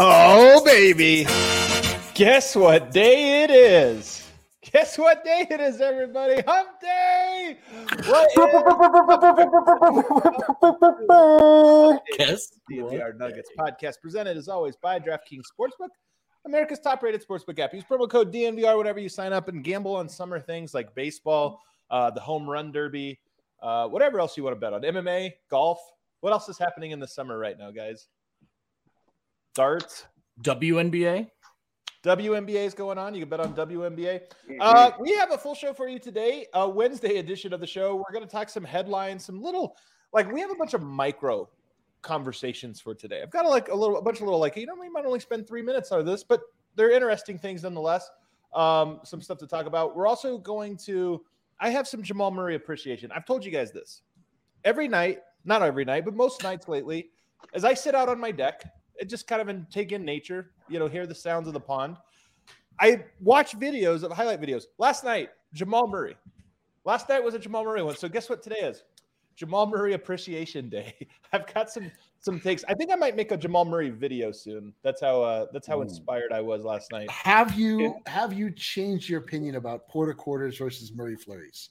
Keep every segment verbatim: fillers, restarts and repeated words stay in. Oh, baby. Guess what day it is? Guess what day it is, everybody? Hump day! What is the D N V R Nuggets podcast, presented as always by DraftKings Sportsbook, America's top-rated sportsbook app. Use promo code D N V R whenever you sign up and gamble on summer things like baseball, uh, the home run derby, uh, whatever else you want to bet on. M M A, golf. What else is happening in the summer right now, guys? Darts, W N B A. W N B A is going on. You can bet on W N B A. Uh, we have a full show for you today, a Wednesday edition of the show. We're going to talk some headlines, some little, like we have a bunch of micro conversations for today. I've got like a little, a bunch of little, like, you know, we might only spend three minutes on this, but they're interesting things nonetheless. Um, some stuff to talk about. We're also going to, I have some Jamal Murray appreciation. I've told you guys this every night, not every night, but most nights lately, as I sit out on my deck, just kind of in, take in nature, you know, hear the sounds of the pond. I watch videos of highlight videos. Last night, Jamal Murray. Last night was a Jamal Murray one. So guess what today is? Jamal Murray Appreciation Day. I've got some some takes. I think I might make a Jamal Murray video soon. That's how uh, that's how inspired I was last night. Have you and, have you changed your opinion about Porter quarters versus Murray flurries?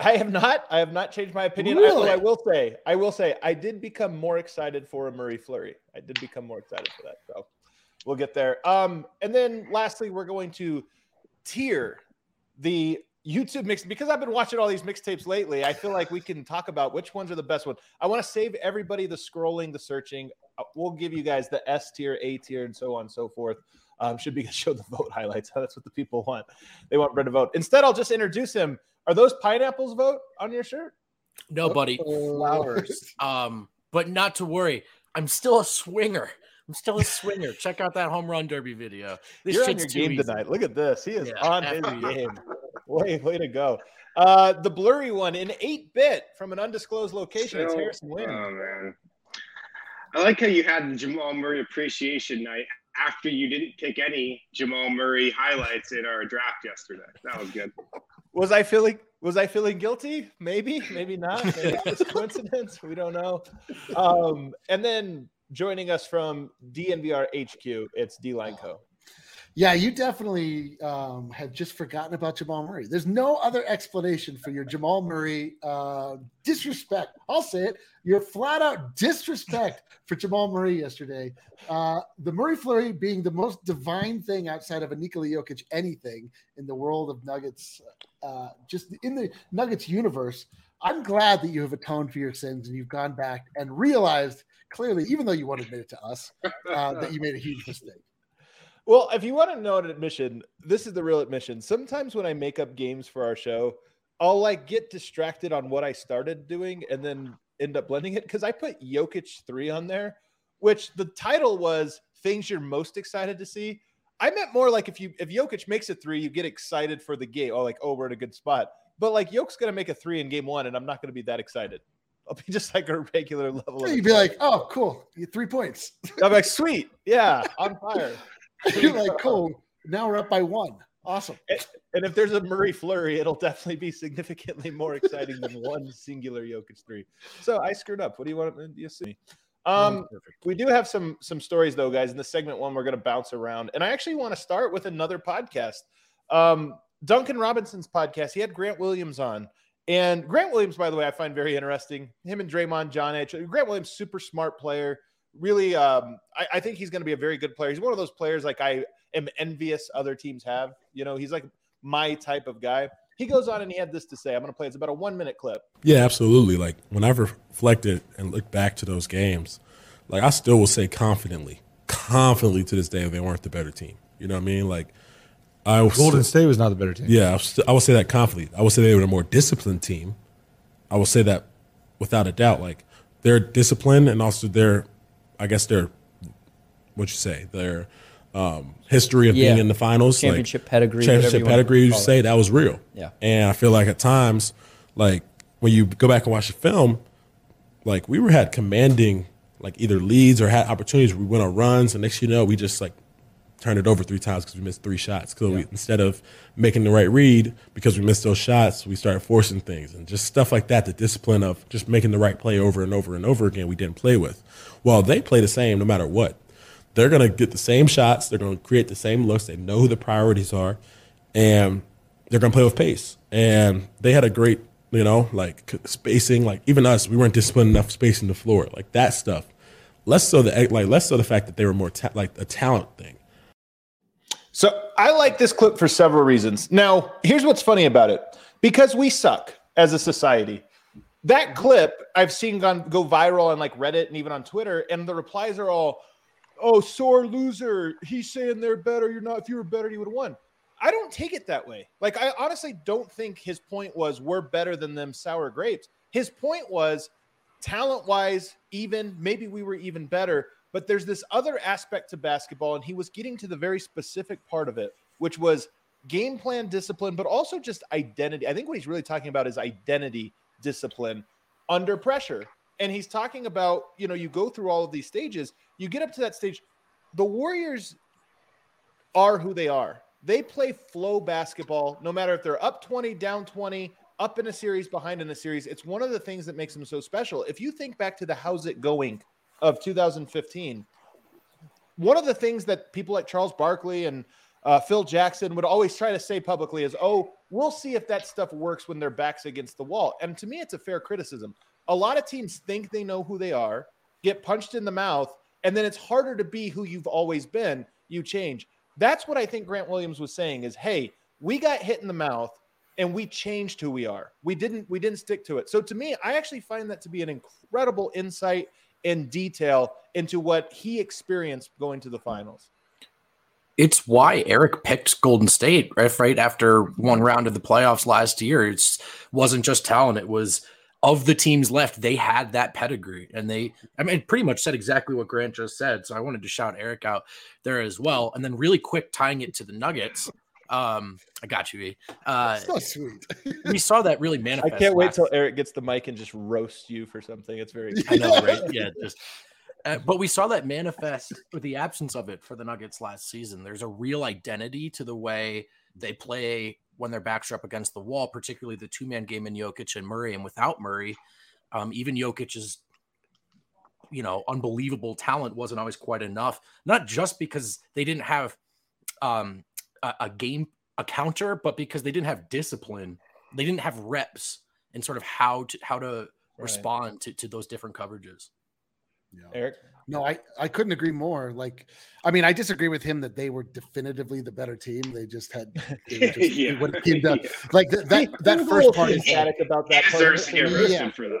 I have not. I have not changed my opinion. Really? I, I will say, I will say, I did become more excited for a Murray flurry. I did become more excited for that. So we'll get there. Um, and then lastly, we're going to tier the YouTube mix. Because I've been watching all these mixtapes lately, I feel like we can talk about which ones are the best ones. I want to save everybody the scrolling, the searching. We'll give you guys the S tier, A tier, and so on and so forth. Um, should be show the vote highlights. That's what the people want. They want Brent to vote. Instead, I'll just introduce him. Are those pineapples vote on your shirt? No, buddy. Flowers. um, but not to worry. I'm still a swinger. I'm still a swinger. Check out that home run derby video. This You're on your game easy. Tonight. Look at this. He is yeah. on his game. Way, way to go. Uh, the blurry one in eight-bit from an undisclosed location. So, it's Harrison Wind. Oh, man. I like how you had the Jamal Murray appreciation night after you didn't pick any Jamal Murray highlights in our draft yesterday. That was good. Was I feeling was I feeling guilty? Maybe, maybe not. Maybe that was coincidence. We don't know. Um, and then joining us from D N V R H Q, it's D-Line Co. Yeah, you definitely um, have just forgotten about Jamal Murray. There's no other explanation for your Jamal Murray uh, disrespect. I'll say it. Your flat-out disrespect for Jamal Murray yesterday. Uh, the Murray flurry being the most divine thing outside of a Nikola Jokic anything in the world of Nuggets, uh, just in the Nuggets universe. I'm glad that you have atoned for your sins and you've gone back and realized clearly, even though you won't admit it to us, uh, that you made a huge mistake. Well, if you want to know an admission, this is the real admission. Sometimes when I make up games for our show, I'll like get distracted on what I started doing and then end up blending it. Because I put Jokic three on there, which the title was things you're most excited to see. I meant more like if you if Jokic makes a three, you get excited for the game. Oh, like, oh, we're in a good spot. But like Jokic's going to make a three in game one, and I'm not going to be that excited. I'll be just like a regular level. You'd of be like, oh, cool. You three points. I'm like, sweet. Yeah, on fire. You're like, cool, now we're up by one. Awesome. And, and if there's a Murray flurry, it'll definitely be significantly more exciting than one singular Jokic three. So I screwed up. What do you want to you see? Um, we do have some some stories, though, guys. In the segment one, we're going to bounce around. And I actually want to start with another podcast. Um, Duncan Robinson's podcast. He had Grant Williams on. And Grant Williams, by the way, I find very interesting. Him and Draymond, John H. Grant Williams, super smart player. Really, um, I, I think he's going to be a very good player. He's one of those players like I am envious other teams have. You know, he's like my type of guy. He goes on and he had this to say. I'm going to play. It's about a one-minute clip. Yeah, absolutely. Like, when I reflected and looked back to those games, like, I still will say confidently, confidently to this day, they weren't the better team. You know what I mean? Like, I was, Golden State was not the better team. Yeah, I would say that confidently. I would say they were the more disciplined team. I would say that without a doubt, like, their discipline and also their, I guess their, what you say, their um, history of yeah. being in the finals, championship like, pedigree, championship pedigree. You, you say that was real. Yeah, and I feel like at times, like when you go back and watch the film, like we were had commanding like either leads or had opportunities. We went on runs, and next you know, we just like turned it over three times because we missed three shots. Because yeah. instead of making the right read, because we missed those shots, we started forcing things and just stuff like that. The discipline of just making the right play over and over and over again, we didn't play with. Well, they play the same no matter what. They're going to get the same shots. They're going to create the same looks. They know who the priorities are, and they're going to play with pace. And they had a great, you know, like spacing. Like even us, we weren't disciplined enough spacing the floor, like that stuff. Less so the like less so the fact that they were more ta- like a talent thing. So I like this clip for several reasons. Now, here's what's funny about it. Because we suck as a society. That clip I've seen gone, go viral on like Reddit and even on Twitter, and the replies are all, oh, sore loser. He's saying they're better. You're not. If you were better, you would have won. I don't take it that way. Like, I honestly don't think his point was we're better than them sour grapes. His point was talent-wise, even, maybe we were even better. But there's this other aspect to basketball, and he was getting to the very specific part of it, which was game plan discipline, but also just identity. I think what he's really talking about is identity discipline under pressure. And he's talking about, you know, you go through all of these stages, you get up to that stage. The Warriors are who they are. They play flow basketball, no matter if they're up twenty, down twenty, up in a series, behind in a series. It's one of the things that makes them so special. If you think back to the how's it going of two thousand fifteen, one of the things that people like Charles Barkley and uh, Phil Jackson would always try to say publicly is, oh, we'll see if that stuff works when their back's against the wall. And to me, it's a fair criticism. A lot of teams think they know who they are, get punched in the mouth, and then it's harder to be who you've always been. You change. That's what I think Grant Williams was saying is, hey, we got hit in the mouth and we changed who we are. We didn't, we didn't stick to it. So to me, I actually find that to be an incredible insight in detail into what he experienced going to the finals. It's why Eric picked Golden State right, right after one round of the playoffs last year. It wasn't just talent. It was of the teams left. They had that pedigree, and they, I mean, pretty much said exactly what Grant just said. So I wanted to shout Eric out there as well. And then really quick, tying it to the Nuggets. Um, I got you, E. Uh, so sweet. We saw that really manifest. I can't wait till Eric gets the mic and just roasts you for something. It's very, I know, right? Yeah, just. Uh, but we saw that manifest with the absence of it for the Nuggets last season. There's a real identity to the way they play when their backs are up against the wall, particularly the two-man game in Jokic and Murray. And without Murray, um, even Jokic's, you know, unbelievable talent wasn't always quite enough. Not just because they didn't have um, a, a game, a counter, but because they didn't have discipline. They didn't have reps and sort of how to how to right. respond to, to those different coverages. Yeah. Eric? No, I, I couldn't agree more. Like, I mean, I disagree with him that they were definitively the better team. They just had they just, yeah. when it came to, yeah. like the, that he, that he first part is static about that. He deserves to get roasted yeah. for that.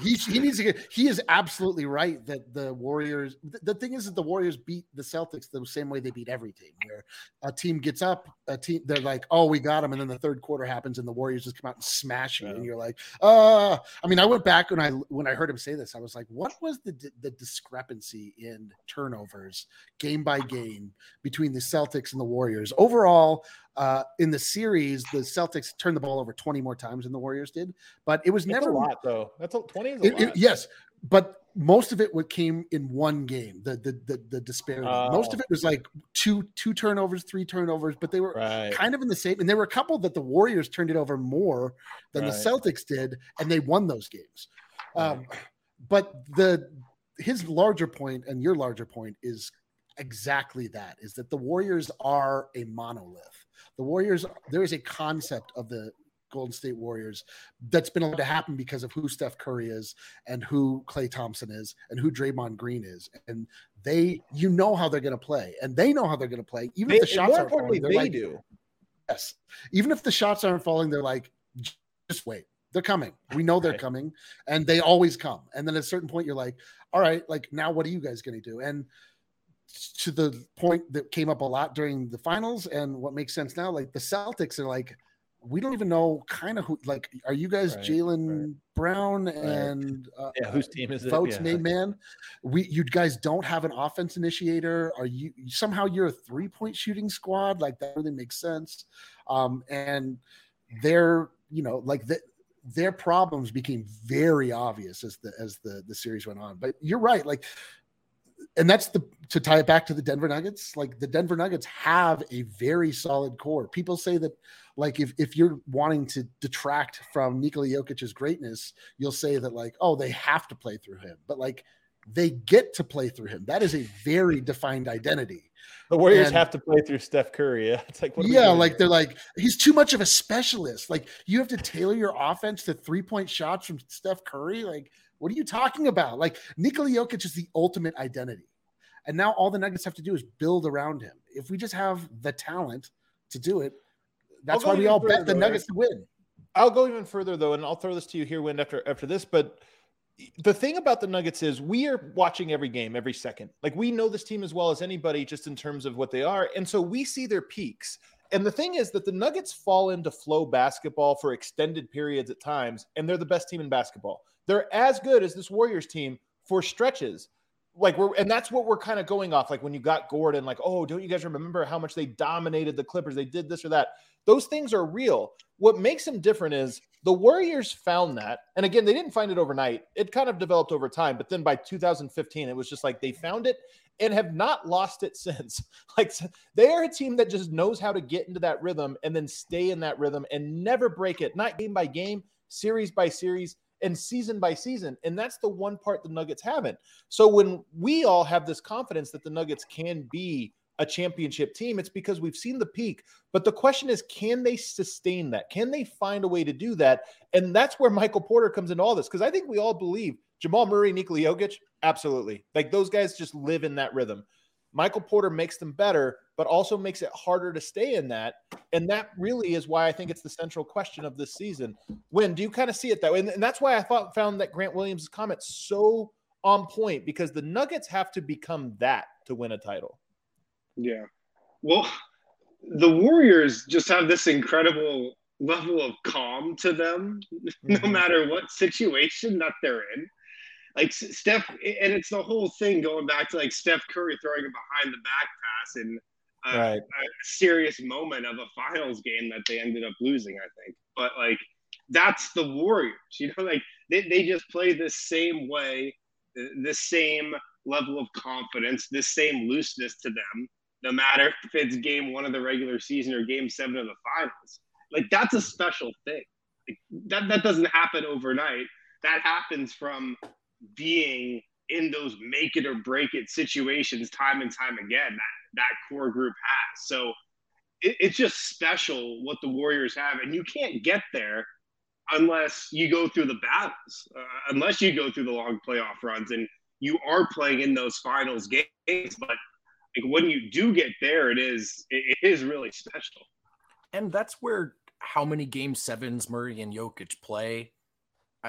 He he needs to get. He is absolutely right that the Warriors. The, the thing is that the Warriors beat the Celtics the same way they beat every team. Where a team gets up, a team they're like, "Oh, we got them," and then the third quarter happens, and the Warriors just come out and smash you, yeah. and you're like, "Uh." I mean, I went back when I when I heard him say this, I was like, "What was the the discrepancy in turnovers game by game between the Celtics and the Warriors overall?" Uh, in the series, the Celtics turned the ball over twenty more times than the Warriors did, but it was That's never a lot though. That's a, twenty is a it, lot. It, yes, but most of it came in one game. The the the, the disparity. Oh. Most of it was like two two turnovers, three turnovers, but they were right. kind of in the same. And there were a couple that the Warriors turned it over more than right. the Celtics did, and they won those games. Um, right. But the his larger point and your larger point is exactly that: is that the Warriors are a monolith. The Warriors, there is a concept of the Golden State Warriors that's been allowed to happen because of who Steph Curry is and who Klay Thompson is and who Draymond Green is. And they, you know how they're going to play. And they know how they're going to play. Even they, if the shots aren't falling, they like, do. Yes. Even if the shots aren't falling, they're like, just wait. They're coming. We know they're right. coming. And they always come. And then at a certain point, you're like, all right, like now what are you guys going to do? And to the point that came up a lot during the finals and what makes sense now, like the Celtics are like, we don't even know kind of who, like, are you guys right, Jalen right. Brown and right. uh, yeah, whose team is it? Votes yeah. name man. We, you guys don't have an offense initiator. Are you somehow you're a three point shooting squad? Like that really makes sense. Um, and they're, you know, like the, their problems became very obvious as the, as the, the series went on, but you're right. Like, and that's the, to tie it back to the Denver Nuggets, like the Denver Nuggets have a very solid core. People say that, like, if, if you're wanting to detract from Nikola Jokic's greatness, you'll say that, like, oh, they have to play through him, but like they get to play through him. That is a very defined identity. The Warriors and, have to play through Steph Curry. Yeah. It's like, what yeah, like here? They're like, he's too much of a specialist. Like you have to tailor your offense to three point shots from Steph Curry. Like, what are you talking about? Like Nikola Jokic is the ultimate identity. And now all the Nuggets have to do is build around him. If we just have the talent to do it, that's why we all bet the Nuggets to win. I'll go even further though. And I'll throw this to you here, Wind, after, after this, but the thing about the Nuggets is we are watching every game, every second. Like we know this team as well as anybody just in terms of what they are. And so we see their peaks. And the thing is that the Nuggets fall into flow basketball for extended periods at times, and they're the best team in basketball. They're as good as this Warriors team for stretches. Like we're, and that's what we're kind of going off. Like when you got Gordon, like, oh, don't you guys remember how much they dominated the Clippers? They did this or that. Those things are real. What makes them different is the Warriors found that. And again, they didn't find it overnight. It kind of developed over time. But then by two thousand fifteen, it was just like they found it and have not lost it since. Like they are a team that just knows how to get into that rhythm and then stay in that rhythm and never break it. Not game by game, series by series, and season by season. And that's the one part the Nuggets haven't. So when we all have this confidence that the Nuggets can be a championship team, it's because we've seen the peak. But the question is, can they sustain that? Can they find a way to do that? And that's where Michael Porter comes into all this. Because I think we all believe Jamal Murray, Nikola Jokic, absolutely. Like those guys just live in that rhythm. Michael Porter makes them better, but also makes it harder to stay in that. And that really is why I think it's the central question of this season. When do you kind of see it that way? And, and that's why I thought found that Grant Williams' comment so on point, because the Nuggets have to become that to win a title. Yeah. Well, the Warriors just have this incredible level of calm to them, mm-hmm. no matter what situation that they're in. Like Steph, and it's the whole thing going back to like Steph Curry throwing a behind the back pass in a, right. a serious moment of a finals game that they ended up losing, I think. But like, that's the Warriors, you know, like they, they just play the same way, the same level of confidence, the same looseness to them, no matter if it's game one of the regular season or game seven of the finals. Like that's a special thing. Like, that, that doesn't happen overnight. That happens from being in those make it or break it situations time and time again that, that core group has. So it, it's just special what the Warriors have, and you can't get there unless you go through the battles, uh, unless you go through the long playoff runs and you are playing in those finals games. But like when you do get there, it is it, it is really special. And that's where how many game sevens Murray and Jokic play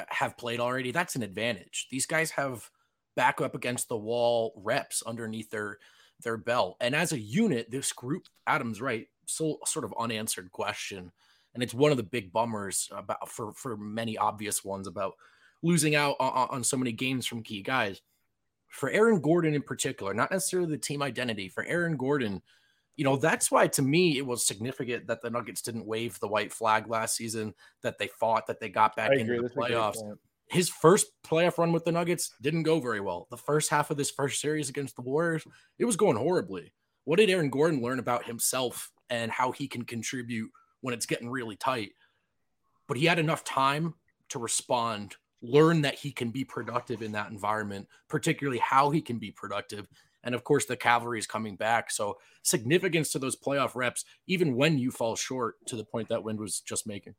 have played already, that's an advantage. These guys have back up against the wall reps underneath their their belt. And as a unit, this group, Adam's right, so sort of unanswered question. And it's one of the big bummers about for, for many obvious ones about losing out on, on so many games from key guys. For Aaron Gordon in particular, not necessarily the team identity, for Aaron Gordon, you know, that's why to me it was significant that the Nuggets didn't wave the white flag last season, that they fought, that they got back I into agree. the playoffs. His first playoff run with the Nuggets didn't go very well. The first half of this first series against the Warriors, it was going horribly. What did Aaron Gordon learn about himself and how he can contribute when it's getting really tight? But he had enough time to respond, learn that he can be productive in that environment, particularly how he can be productive. And of course, the cavalry is coming back. So significance to those playoff reps, even when you fall short to the point that Wind was just making.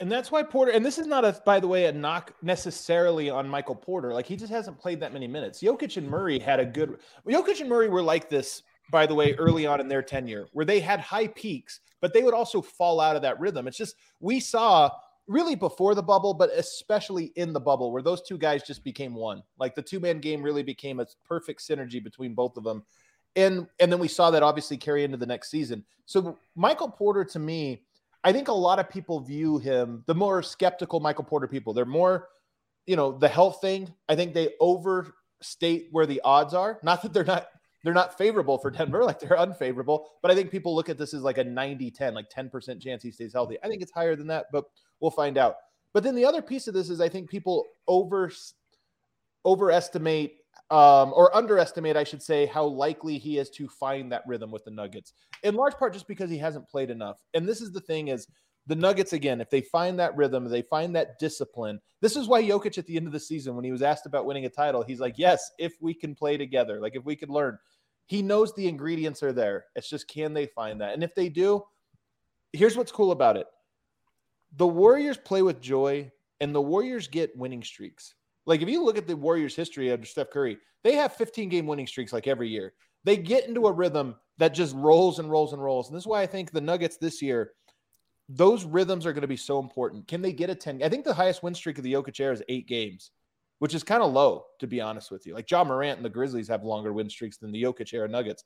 And that's why Porter, and this is not, a, by the way, a knock necessarily on Michael Porter. Like he just hasn't played that many minutes. Jokic and Murray had a good, Jokic and Murray were like this, by the way, early on in their tenure, where they had high peaks, but they would also fall out of that rhythm. It's just, we saw really before the bubble, but especially in the bubble where those two guys just became one. Like the two-man game really became a perfect synergy between both of them. And and then we saw that obviously carry into the next season. So Michael Porter, to me, I think a lot of people view him, the more skeptical Michael Porter people, they're more, you know, the health thing, I think they overstate where the odds are. Not that they're not, they're not favorable for Denver, like they're unfavorable, but I think people look at this as like a ninety ten, like ten percent chance he stays healthy. I think it's higher than that, but we'll find out. But then the other piece of this is I think people over overestimate um, or underestimate, I should say, how likely he is to find that rhythm with the Nuggets, in large part just because he hasn't played enough. And this is the thing is the Nuggets, again, if they find that rhythm, they find that discipline. This is why Jokic at the end of the season, when he was asked about winning a title, he's like, yes, if we can play together, like if we can learn. He knows the ingredients are there. It's just, can they find that? And if they do, here's what's cool about it. The Warriors play with joy, and the Warriors get winning streaks. Like if you look at the Warriors' history under Steph Curry, they have fifteen-game winning streaks like every year. They get into a rhythm that just rolls and rolls and rolls. And this is why I think the Nuggets this year, those rhythms are going to be so important. Can they get a ten? I think the highest win streak of the Jokic era is eight games, which is kind of low, to be honest with you. Like Ja Morant and the Grizzlies have longer win streaks than the Jokic era Nuggets.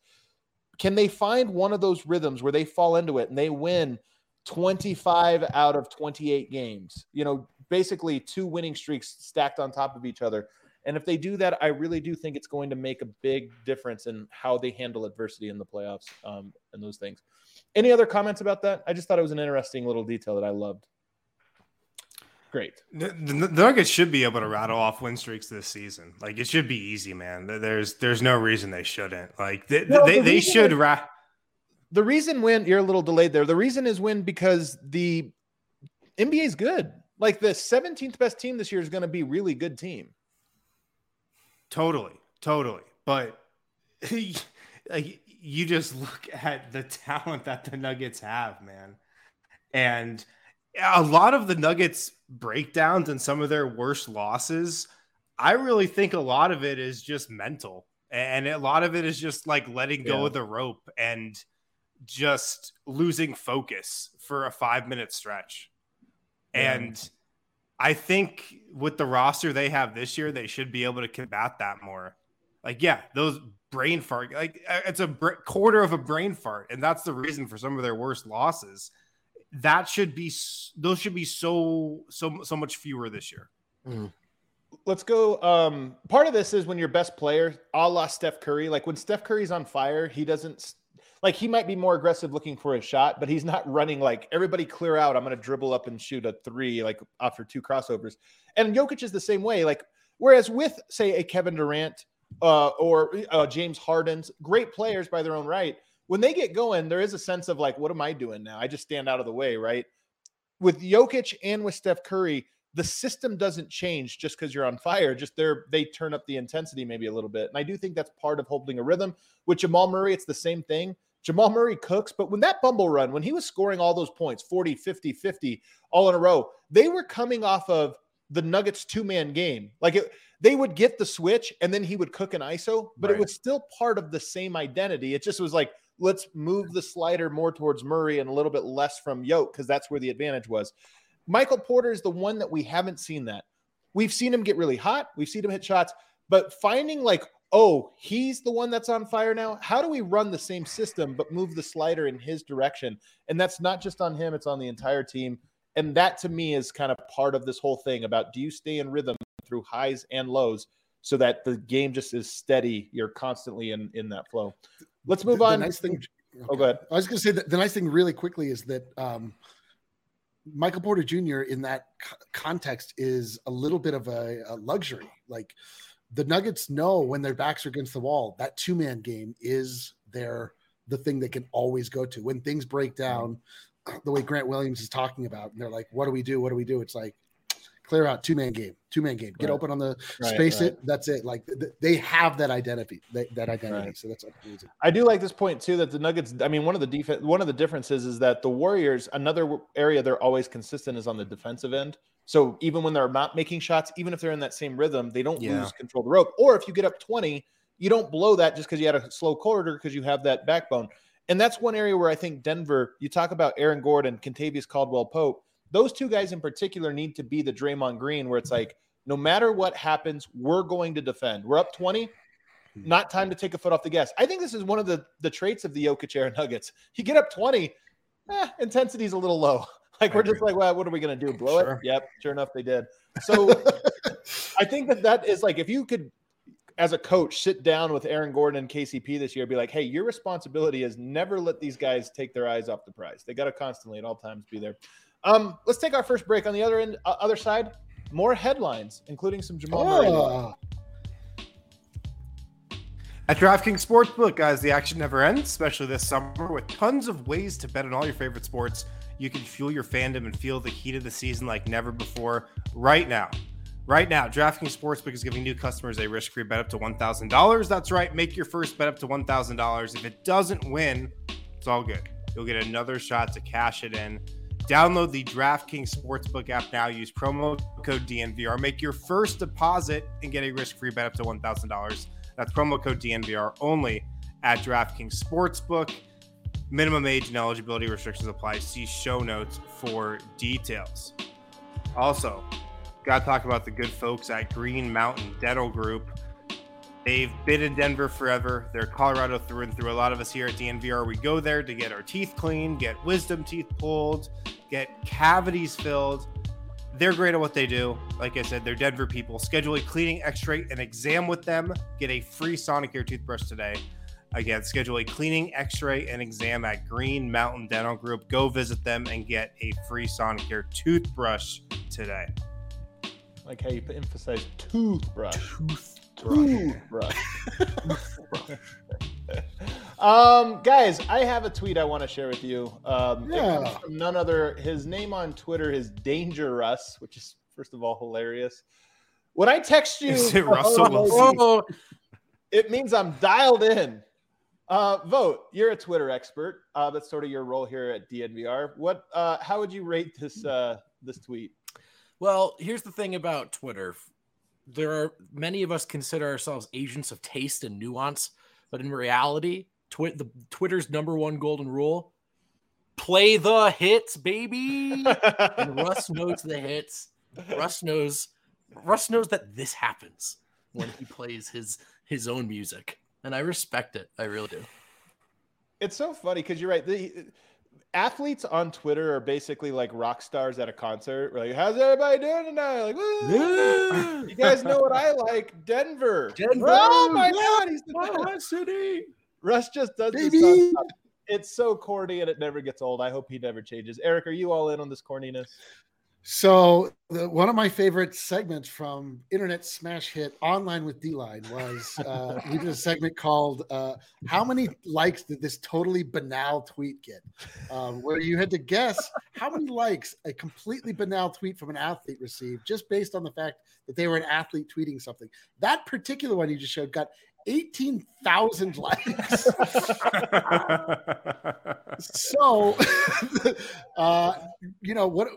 Can they find one of those rhythms where they fall into it and they win twenty-five out of twenty-eight games, you know, basically two winning streaks stacked on top of each other? And if they do that, I really do think it's going to make a big difference in how they handle adversity in the playoffs um, and those things. Any other comments about that? I just thought it was an interesting little detail that I loved. Great. The, the, the Nuggets should be able to rattle off win streaks this season. Like it should be easy, man. There's, there's no reason they shouldn't. Like they, no, they, the they should is- ra- The reason when you're a little delayed there, the reason is when, because the N B A is good. Like the seventeenth best team this year is going to be really good team. Totally. Totally. But like you just look at the talent that the Nuggets have, man. And a lot of the Nuggets breakdowns and some of their worst losses, I really think a lot of it is just mental. And a lot of it is just like letting go yeah. of the rope and just losing focus for a five minute stretch. Yeah. And I think with the roster they have this year, they should be able to combat that more. Like, yeah, those brain fart, like it's a br- quarter of a brain fart. And that's the reason for some of their worst losses. That should be, those should be so, so, so much fewer this year. Mm. Let's go. Um, part of this is when your best player, a la Steph Curry, like when Steph Curry's on fire, he doesn't st- Like he might be more aggressive looking for a shot, but he's not running like everybody clear out. I'm going to dribble up and shoot a three, like after two crossovers. And Jokic is the same way. Like, whereas with say a Kevin Durant uh, or uh, James Harden's great players by their own right, when they get going, there is a sense of like, what am I doing now? I just stand out of the way. Right. With Jokic and with Steph Curry, the system doesn't change just because you're on fire. Just they're, they turn up the intensity maybe a little bit. And I do think that's part of holding a rhythm. With Jamal Murray, it's the same thing. Jamal Murray cooks, but when that bumble run, when he was scoring all those points, forty, fifty, fifty, all in a row, they were coming off of the Nuggets two-man game. Like it, they would get the switch, and then he would cook an I S O, but right. It was still part of the same identity. It just was like, let's move the slider more towards Murray and a little bit less from Yoke, because that's where the advantage was. Michael Porter is the one that we haven't seen that. We've seen him get really hot. We've seen him hit shots, but finding like, oh, he's the one that's on fire now. How do we run the same system but move the slider in his direction? And that's not just on him. It's on the entire team. And that to me is kind of part of this whole thing about, do you stay in rhythm through highs and lows so that the game just is steady? You're constantly in, in that flow. Let's move the, on. The nice thing, okay. Oh, go ahead. I was going to say that the nice thing really quickly is that um, Michael Porter Junior in that c- context is a little bit of a, a luxury. Like, the Nuggets know when their backs are against the wall, that two-man game is their the thing they can always go to. When things break down, the way Grant Williams is talking about, and they're like, what do we do? What do we do? It's like, clear out, two-man game, two-man game. Get right. open on the right, space right. it. That's it. Like th- they have that identity, they, that identity. Right. So that's amazing. I do like this point, too, that the Nuggets, I mean, one of the def- one of the differences is that the Warriors, another area they're always consistent is on the defensive end. So even when they're not making shots, even if they're in that same rhythm, they don't yeah. lose control of the rope. Or if you get up twenty, you don't blow that just because you had a slow quarter, because you have that backbone. And that's one area where I think Denver, you talk about Aaron Gordon, Kentavious Caldwell-Pope, those two guys in particular need to be the Draymond Green, where it's like, no matter what happens, we're going to defend. We're up twenty, not time to take a foot off the gas. I think this is one of the, the traits of the Jokic era Nuggets. You get up twenty, eh, intensity's a little low. Like, we're just like, well, what are we going to do? Blow sure. it? Yep. Sure enough, they did. So I think that that is like, if you could, as a coach, sit down with Aaron Gordon and K C P this year, be like, hey, your responsibility is never let these guys take their eyes off the prize. They got to constantly at all times be there. Um, let's take our first break. On the other end, uh, other side, more headlines, including some Jamal Murray. Oh. At DraftKings Sportsbook, guys, the action never ends, especially this summer, with tons of ways to bet on all your favorite sports. You can fuel your fandom and feel the heat of the season like never before right now. Right now, DraftKings Sportsbook is giving new customers a risk-free bet up to one thousand dollars. That's right. Make your first bet up to one thousand dollars. If it doesn't win, it's all good. You'll get another shot to cash it in. Download the DraftKings Sportsbook app now. Use promo code D N V R. Make your first deposit and get a risk-free bet up to one thousand dollars. That's promo code D N V R only at DraftKings Sportsbook. Minimum age and eligibility restrictions apply. See show notes for details. Also, got to talk about the good folks at Green Mountain Dental Group. They've been in Denver forever. They're Colorado through and through. A lot of us here at D N V R, we go there to get our teeth cleaned, get wisdom teeth pulled, get cavities filled. They're great at what they do. Like I said, they're Denver people. Schedule a cleaning, x-ray, and exam with them. Get a free Sonicare toothbrush today. Again, schedule a cleaning, x-ray, and exam at Green Mountain Dental Group. Go visit them and get a free Sonicare toothbrush today. Like how you emphasize toothbrush. Toothbrush. Toothbrush. um, guys, I have a tweet I want to share with you. Um, yeah. It comes from none other. His name on Twitter is Danger Russ, which is, first of all, hilarious. When I text you, is it Russell Wilson? It means I'm dialed in. Uh, vote. You're a Twitter expert. Uh, that's sort of your role here at D N V R. What? Uh, how would you rate this uh, this tweet? Well, here's the thing about Twitter. There are many of us consider ourselves agents of taste and nuance, but in reality, twi- the, Twitter's number one golden rule, play the hits, baby. And Russ knows the hits. Russ knows, Russ knows that this happens when he plays his, his own music. And I respect it. I really do. It's so funny because you're right. The, Athletes on Twitter are basically like rock stars at a concert. We're like, how's everybody doing tonight? Like, yeah. You guys know what I like? Denver. Denver. Oh my yeah. God, he's the Mile High City. Russ just does Baby. This stuff. It's so corny and it never gets old. I hope he never changes. Eric, are you all in on this corniness? So the, one of my favorite segments from Internet Smash Hit Online with D-Line was uh, we did a segment called uh, How Many Likes Did This Totally Banal Tweet Get? Um, where you had to guess how many likes a completely banal tweet from an athlete received just based on the fact that they were an athlete tweeting something. That particular one you just showed got eighteen thousand likes. So, uh, you know, what...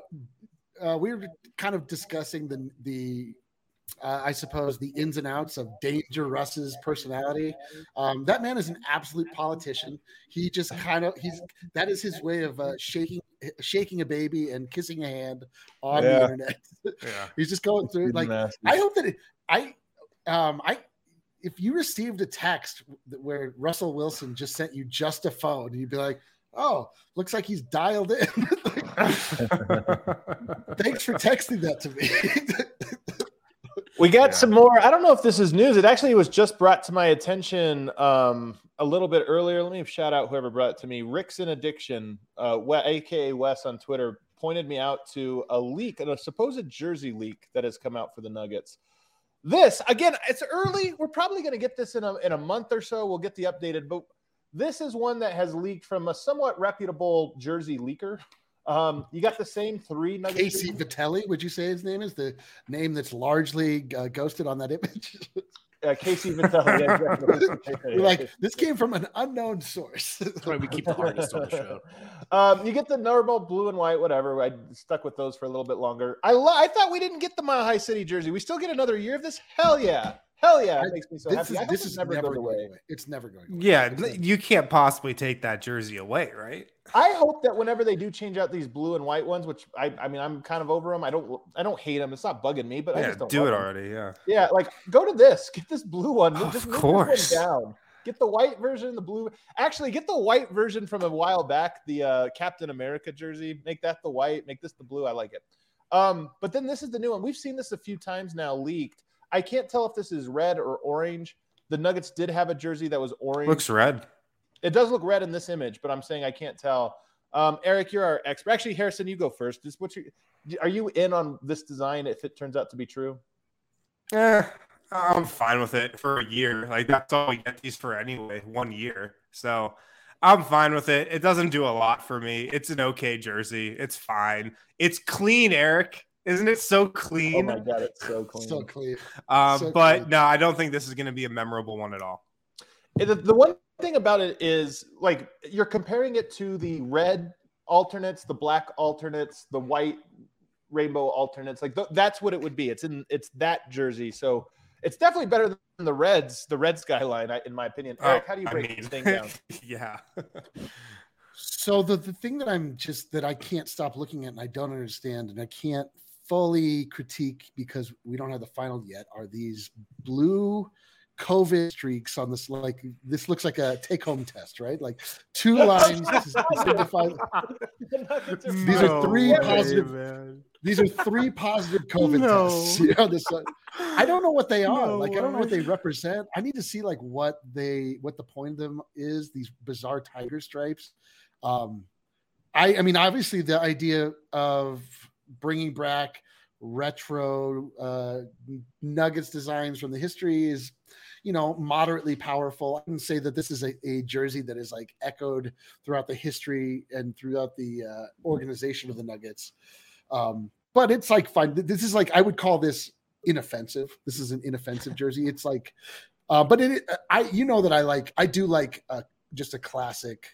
Uh, we were kind of discussing the, the uh, I suppose, the ins and outs of Danger Russ's personality. Um, that man is an absolute politician. He just kind of, he's that is his way of uh, shaking shaking a baby and kissing a hand on yeah. the internet. Yeah. He's just going through it. Like, I hope that it, I, um, I, if you received a text where Russell Wilson just sent you just a phone, you'd be like, oh, looks like he's dialed in. Thanks for texting that to me. We got yeah. some more. I don't know if this is news. It actually was just brought to my attention um, a little bit earlier. Let me shout out whoever brought it to me. Rick's in Addiction, uh, a k a. Wes on Twitter, pointed me out to a leak, a supposed jersey leak that has come out for the Nuggets. This, again, it's early. We're probably going to get this in a, in a month or so. We'll get the updated. But this is one that has leaked from a somewhat reputable jersey leaker. Um, you got the same three Nuggets. Casey Vitelli, would you say his name is the name that's largely uh, ghosted on that image? uh, Casey Vitelli. Yeah, exactly. We're like, this came from an unknown source. That's why we keep the artists on the show. Um, you get the normal blue and white, whatever. I stuck with those for a little bit longer. I lo- I thought we didn't get the Mile High City jersey. We still get another year of this. Hell yeah. Hell yeah, it makes me so this happy. Is, this is never, never going away. away. It's never going away. Yeah, you can't possibly take that jersey away, right? I hope that whenever they do change out these blue and white ones, which I, I mean, I'm kind of over them. I don't, I don't hate them. It's not bugging me, but yeah, I just don't do it them. already. Yeah, yeah. Like, go to this, get this blue one. Just of course, this one down. Get the white version and the blue. Actually, get the white version from a while back, the uh, Captain America jersey. Make that the white. Make this the blue. I like it. Um, but then this is the new one. We've seen this a few times now leaked. I can't tell if this is red or orange. The Nuggets did have a jersey that was orange. Looks red. It does look red in this image, but I'm saying I can't tell. Um, Eric, you're our expert. Actually, Harrison, you go first. Just what's your, are you in on this design if it turns out to be true? Yeah, I'm fine with it for a year. Like, that's all we get these for anyway, one year. So I'm fine with it. It doesn't do a lot for me. It's an okay jersey. It's fine. It's clean, Eric. Isn't it so clean? Oh, my God, it's so clean. so clean. Um, so but, clean. No, I don't think this is going to be a memorable one at all. The, the one thing about it is, like, you're comparing it to the red alternates, the black alternates, the white rainbow alternates. Like, th- that's what it would be. It's in it's that jersey. So it's definitely better than the Reds, the red skyline, in my opinion. Eric, oh, how do you break I mean, this thing down? Yeah. So the, the thing that I'm just that I can't stop looking at and I don't understand and I can't fully critique because we don't have the final yet are these blue COVID streaks on this. Like, this looks like a take-home test, right? Like two lines to simplify. These are three positive. Way, these are three positive COVID no. tests. You know, this, uh, I don't know what they are. No like way. I don't know what they represent. I need to see like what they what the point of them is. These bizarre tiger stripes. Um, I I mean, obviously the idea of bringing back retro uh, Nuggets designs from the history is, you know, moderately powerful. I can say that this is a, a jersey that is like echoed throughout the history and throughout the uh, organization of the Nuggets. Um, but it's like fine. This is like, I would call this inoffensive. This is an inoffensive jersey. It's like, uh, but it, I, you know that I like, I do like a, just a classic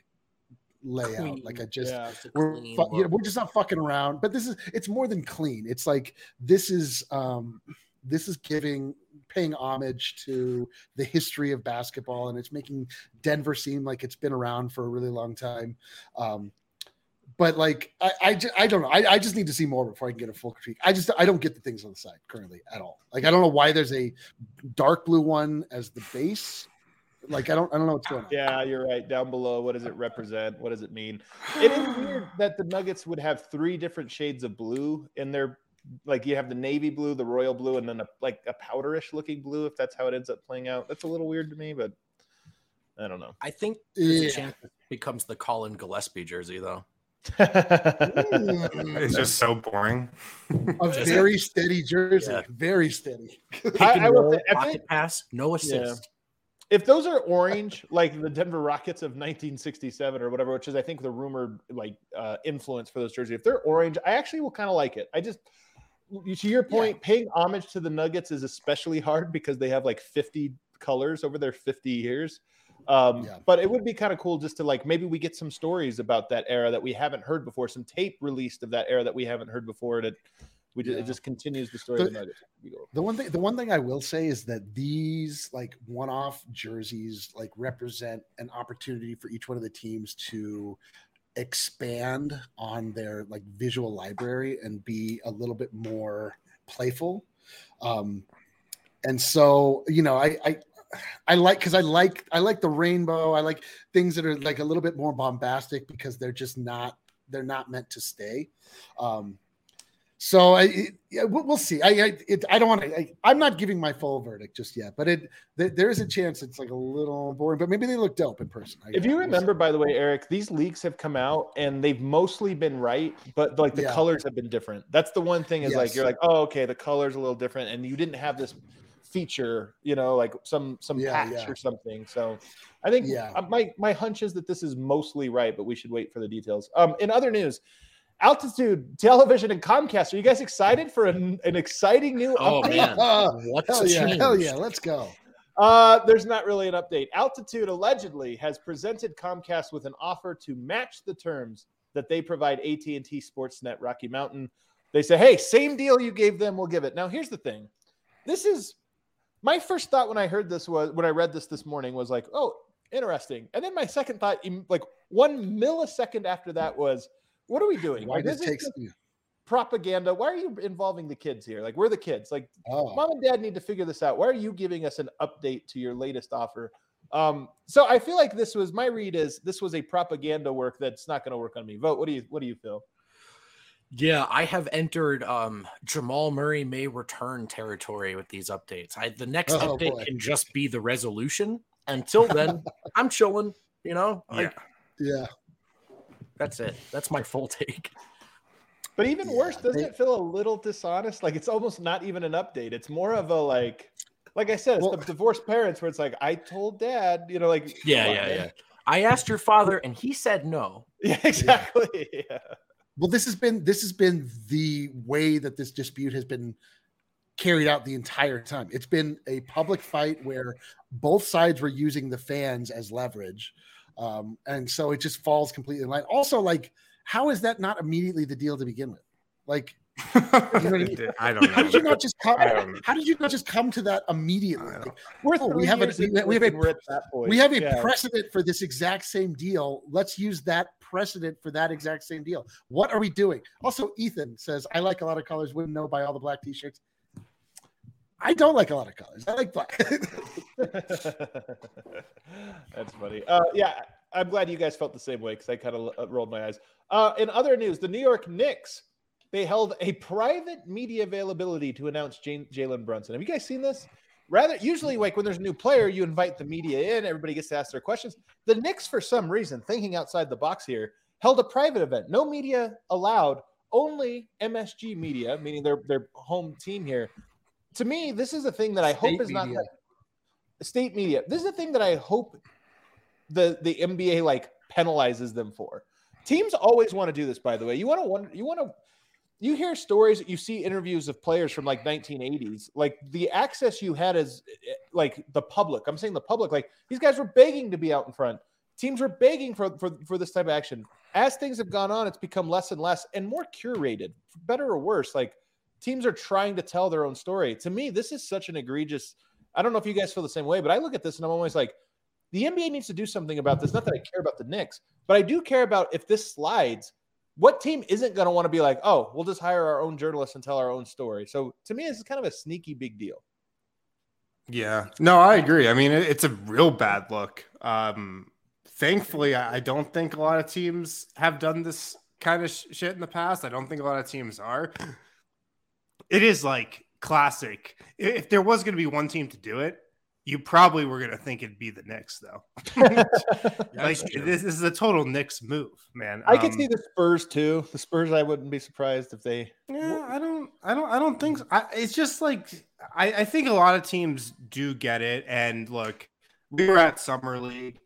layout clean. Like I just yeah, we're, fu- you know, we're just not fucking around, but this is it's more than clean. It's like this is um this is giving paying homage to the history of basketball, and it's making Denver seem like it's been around for a really long time. um But like I, I, just, I don't know. I, I just need to see more before I can get a full critique. I just I don't get the things on the side currently at all. Like I don't know why there's a dark blue one as the base. Like I don't I don't know what's going on. Yeah, you're right. Down below, what does it represent? What does it mean? It is weird that the Nuggets would have three different shades of blue in their. Like you have the navy blue, the royal blue, and then a, like a powderish looking blue. If that's how it ends up playing out, that's a little weird to me. But I don't know. I think there's yeah. a chance it becomes the Colin Gillespie jersey, though. It's just so boring. A very steady jersey, yeah. very steady. I, I roll, say, I think, pass, no assist. Yeah. If those are orange, like the Denver Rockets of nineteen sixty-seven or whatever, which is I think the rumored like uh, influence for those jerseys. If they're orange, I actually will kind of like it. I just. To your point, yeah. paying homage to the Nuggets is especially hard because they have like fifty colors over their fifty years. Um, yeah. But it would be kind of cool just to like maybe we get some stories about that era that we haven't heard before, some tape released of that era that we haven't heard before. That we just, yeah. it just continues the story the, of the Nuggets. The one thing, the one thing I will say is that these like one-off jerseys like represent an opportunity for each one of the teams to. Expand on their like visual library and be a little bit more playful. Um, and so, you know, I, I, I like, cause I like, I like the rainbow. I like things that are like a little bit more bombastic because they're just not, they're not meant to stay. Um, so I, it, yeah, we'll see. I, I, it, I don't want to, I'm not giving my full verdict just yet, but it, th- there is a chance it's like a little boring, but maybe they look dope in person. I if guess. You remember, by the way, Eric, these leaks have come out and they've mostly been right, but like the yeah. colors have been different. That's the one thing is yes. like, you're like, oh, okay. The color's a little different. And you didn't have this feature, you know, like some, some yeah, patch yeah. or something. So I think yeah. my, my hunch is that this is mostly right, but we should wait for the details. Um, in other news, Altitude Television and Comcast. Are you guys excited for an, an exciting new update? Oh, man. uh, What's hell, yeah, hell yeah, let's go. Uh, there's not really an update. Altitude allegedly has presented Comcast with an offer to match the terms that they provide A T and T Sportsnet Rocky Mountain. They say, hey, same deal you gave them, we'll give it. Now, here's the thing. This is – my first thought when I heard this was – when I read this this morning was like, oh, interesting. And then my second thought, like one millisecond after that was – what are we doing? Why this takes propaganda. Why are you involving the kids here? Like, we're the kids. Like, oh. Mom and dad need to figure this out. Why are you giving us an update to your latest offer? Um, so I feel like this was, my read is this was a propaganda work that's not going to work on me. Vote. What do you, what do you feel? Yeah, I have entered um, Jamal Murray may return territory with these updates. I, the next oh, update boy. can just be the resolution. Until then, I'm chilling, you know? Like, yeah. yeah. That's it. That's my full take. But even yeah, worse, doesn't they, it feel a little dishonest? Like, it's almost not even an update. It's more of a, like, like I said, it's well, the divorced parents where it's like, I told dad, you know, like. Yeah, yeah, man. yeah. I asked your father and he said no. Yeah, exactly. Yeah. yeah. Well, this has been this has been the way that this dispute has been carried out the entire time. It's been a public fight where both sides were using the fans as leverage. Um, and so it just falls completely in line. Also, like, how is that not immediately the deal to begin with? Like, you know what I mean? I don't know. How did you not just come, how did you not just come to that immediately? Like, oh, we have a we have a, we're at that point. We have a yeah. precedent for this exact same deal. Let's use that precedent for that exact same deal. What are we doing? Also, Ethan says, I like a lot of colors, wouldn't know by all the black t-shirts. I don't like a lot of colors. I like black. That's funny. Uh, yeah, I'm glad you guys felt the same way because I kind of rolled my eyes. Uh, in other news, the New York Knicks, they held a private media availability to announce Jalen Brunson. Have you guys seen this? Rather, usually like when there's a new player, you invite the media in, everybody gets to ask their questions. The Knicks, for some reason, thinking outside the box here, held a private event. No media allowed, only M S G media, meaning their, their home team here. To me, this is a thing that I state hope is media. not like, state media. This is a thing that I hope the, the N B A like penalizes them for. Teams always want to do this, by the way. You want to wonder, you want to you hear stories, you see interviews of players from like nineteen eighties. Like the access you had as like the public. I'm saying the public, like these guys were begging to be out in front. Teams were begging for for, for this type of action. As things have gone on, it's become less and less and more curated, for better or worse. Like teams are trying to tell their own story. To me, this is such an egregious – I don't know if you guys feel the same way, but I look at this and I'm always like, the N B A needs to do something about this. Not that I care about the Knicks, but I do care about if this slides, what team isn't going to want to be like, oh, we'll just hire our own journalists and tell our own story. So to me, this is kind of a sneaky big deal. Yeah. No, I agree. I mean, it's a real bad look. Um, thankfully, I don't think a lot of teams have done this kind of sh- shit in the past. I don't think a lot of teams are. It is like classic. If there was going to be one team to do it, you probably were going to think it'd be the Knicks, though. Like this is a total Knicks move, man. I um, could see the Spurs too. The Spurs, I wouldn't be surprised if they. Yeah, I don't, I don't, I don't think so. I, it's just like I, I think a lot of teams do get it. And look, we were at Summer League.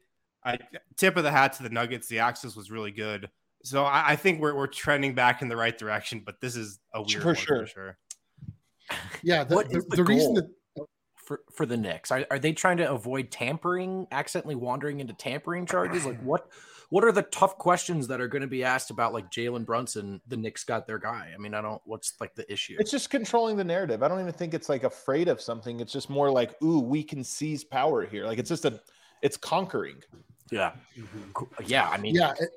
I tip of the hat to the Nuggets. The access was really good, so I, I think we're we're trending back in the right direction. But this is a weird for one sure. for sure. Yeah, the, what the, is the, the reason that for, for the Knicks are, are they trying to avoid tampering, accidentally wandering into tampering charges? Like what what are the tough questions that are going to be asked about like Jalen Brunson? The Knicks got their guy. I mean, I don't what's like the issue? It's just controlling the narrative. I don't even think it's like afraid of something. It's just more like, ooh, we can seize power here. Like it's just a it's conquering. Yeah. Mm-hmm. Yeah, I mean yeah, it,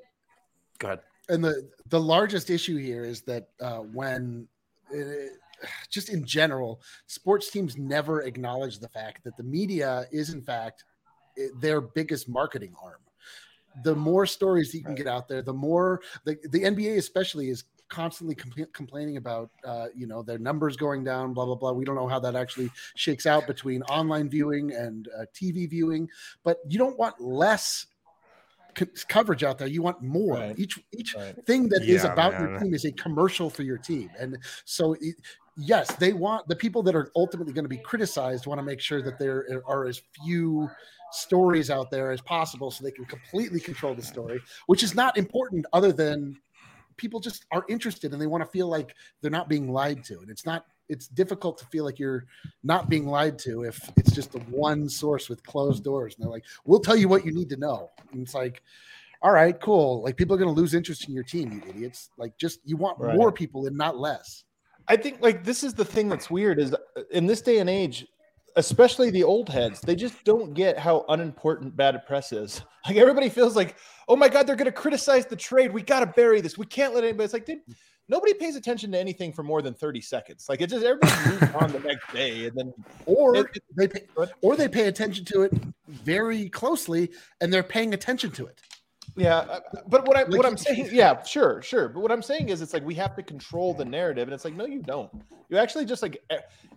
go ahead. And the the largest issue here is that uh, when it, just in general, sports teams never acknowledge the fact that the media is, in fact, their biggest marketing arm. The more stories you can get out there, the more the, the N B A especially is constantly compl- complaining about, uh, you know, their numbers going down, blah, blah, blah. We don't know how that actually shakes out between online viewing and uh, T V viewing, but you don't want less Co- coverage out there. You want more. Right. Each each right. thing that yeah, is about man. your team is a commercial for your team. And so it, yes, they want the people that are ultimately going to be criticized want to make sure that there are as few stories out there as possible so they can completely control the story, which is not important other than people just are interested and they want to feel like they're not being lied to. And it's not it's difficult to feel like you're not being lied to if it's just the one source with closed doors. And they're like, we'll tell you what you need to know. And it's like, all right, cool. Like people are going to lose interest in your team, you idiots. Like just, you want right. more people and not less. I think like, this is the thing that's weird is in this day and age, especially the old heads, they just don't get how unimportant bad press is. Like everybody feels like, oh my God, they're going to criticize the trade. We got to bury this. We can't let anybody. It's like, dude, nobody pays attention to anything for more than thirty seconds. Like it just everybody moves on the next day, and then or it, it, they pay, or they pay attention to it very closely and they're paying attention to it. Yeah, but what I like, what I'm saying, yeah, sure, sure. But what I'm saying is, it's like we have to control the narrative, and it's like, no, you don't. You actually just like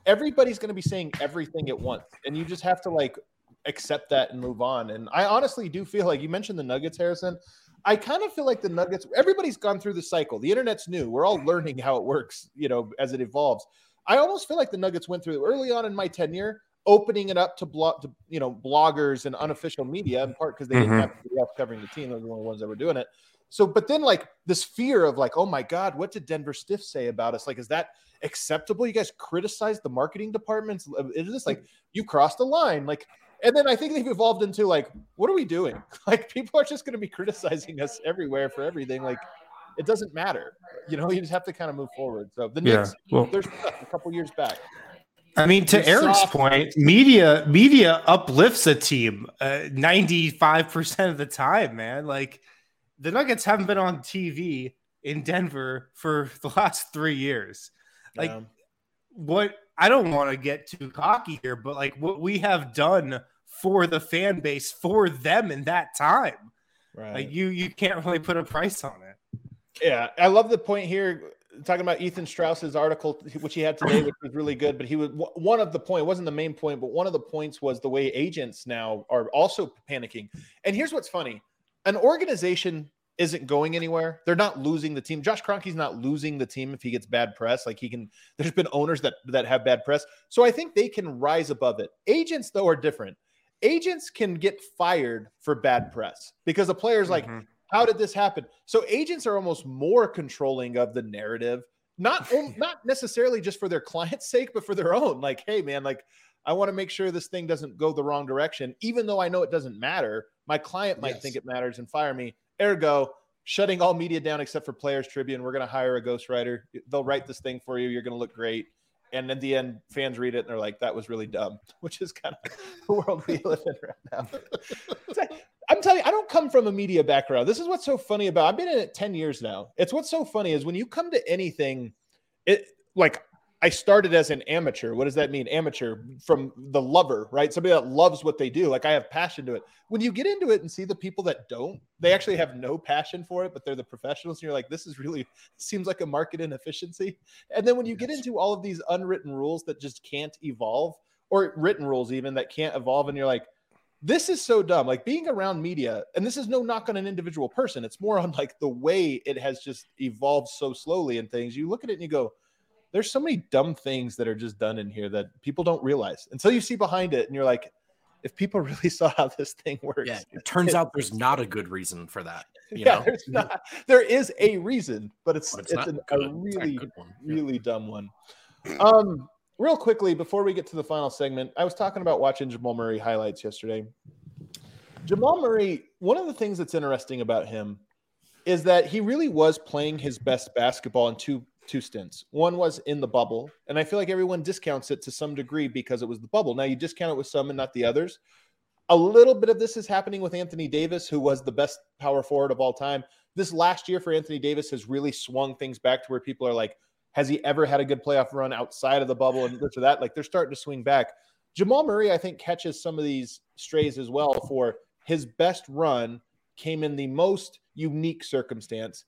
everybody's going to be saying everything at once, and you just have to like accept that and move on. And I honestly do feel like you mentioned the Nuggets, Harrison. I kind of feel like the Nuggets. Everybody's gone through the cycle. The internet's new. We're all learning how it works, you know, as it evolves. I almost feel like the Nuggets went through early on in my tenure, opening it up to blog, to, you know, bloggers and unofficial media, in part because they mm-hmm. didn't have to be up covering the team. They were the only ones that were doing it. So, but then like this fear of like, oh my God, what did Denver Stiff say about us? Like, is that acceptable? You guys criticized the marketing departments. Is this like you crossed the line? Like, and then I think they've evolved into like, what are we doing? Like, people are just going to be criticizing us everywhere for everything. Like, it doesn't matter. You know, you just have to kind of move forward. So the Knicks, yeah, well, there's a couple years back. I mean, to You're Eric's soft. point, media media uplifts a team ninety-five percent of the time, man. Like, the Nuggets haven't been on T V in Denver for the last three years. Like, yeah. what I don't want to get too cocky here, but like what we have done for the fan base for them in that time, right? Like, you you can't really put a price on it. Yeah, I love the point here. Talking about Ethan Strauss's article, which he had today, which was really good, but he was one of the point, wasn't the main point, but one of the points was the way agents now are also panicking. And here's what's funny. An organization isn't going anywhere. They're not losing the team. Josh Kroenke's not losing the team if he gets bad press. Like, he can, there's been owners that, that have bad press. So I think they can rise above it. Agents though are different. Agents can get fired for bad press because the player's mm-hmm. like, how did this happen? So agents are almost more controlling of the narrative, not not necessarily just for their client's sake, but for their own. Like, hey, man, like, I want to make sure this thing doesn't go the wrong direction, even though I know it doesn't matter. My client might yes. think it matters and fire me. Ergo, shutting all media down except for Players Tribune. We're going to hire a ghostwriter. They'll write this thing for you. You're going to look great. And in the end, fans read it and they're like, that was really dumb, which is kind of the world we live in right now. I'm telling you, I don't come from a media background. This is what's so funny about, I've been in it ten years now. It's what's so funny is when you come to anything, it like I started as an amateur. What does that mean? Amateur from the lover, right? Somebody that loves what they do. Like, I have passion to it. When you get into it and see the people that don't, they actually have no passion for it, but they're the professionals. And you're like, this is really seems like a market inefficiency. And then when you get into all of these unwritten rules that just can't evolve, or written rules even that can't evolve. And you're like, this is so dumb. Like, being around media, and this is no knock on an individual person. It's more on like the way it has just evolved so slowly and things. You look at it and you go, there's so many dumb things that are just done in here that people don't realize until you see behind it. And you're like, if people really saw how this thing works, yeah, it turns out there's not a good reason for that. You yeah, know? There's not, there is a reason, but it's, but it's, it's an, a really, it's yeah. really dumb one. Um, Real quickly, before we get to the final segment, I was talking about watching Jamal Murray highlights yesterday. Jamal Murray, one of the things that's interesting about him is that he really was playing his best basketball in two two stints. One was in the bubble, and I feel like everyone discounts it to some degree because it was the bubble. Now, you discount it with some and not the others. A little bit of this is happening with Anthony Davis, who was the best power forward of all time. This last year for Anthony Davis has really swung things back to where people are like, has he ever had a good playoff run outside of the bubble and this or that? Like, they're starting to swing back. Jamal Murray, I think, catches some of these strays as well for his best run came in the most unique circumstance.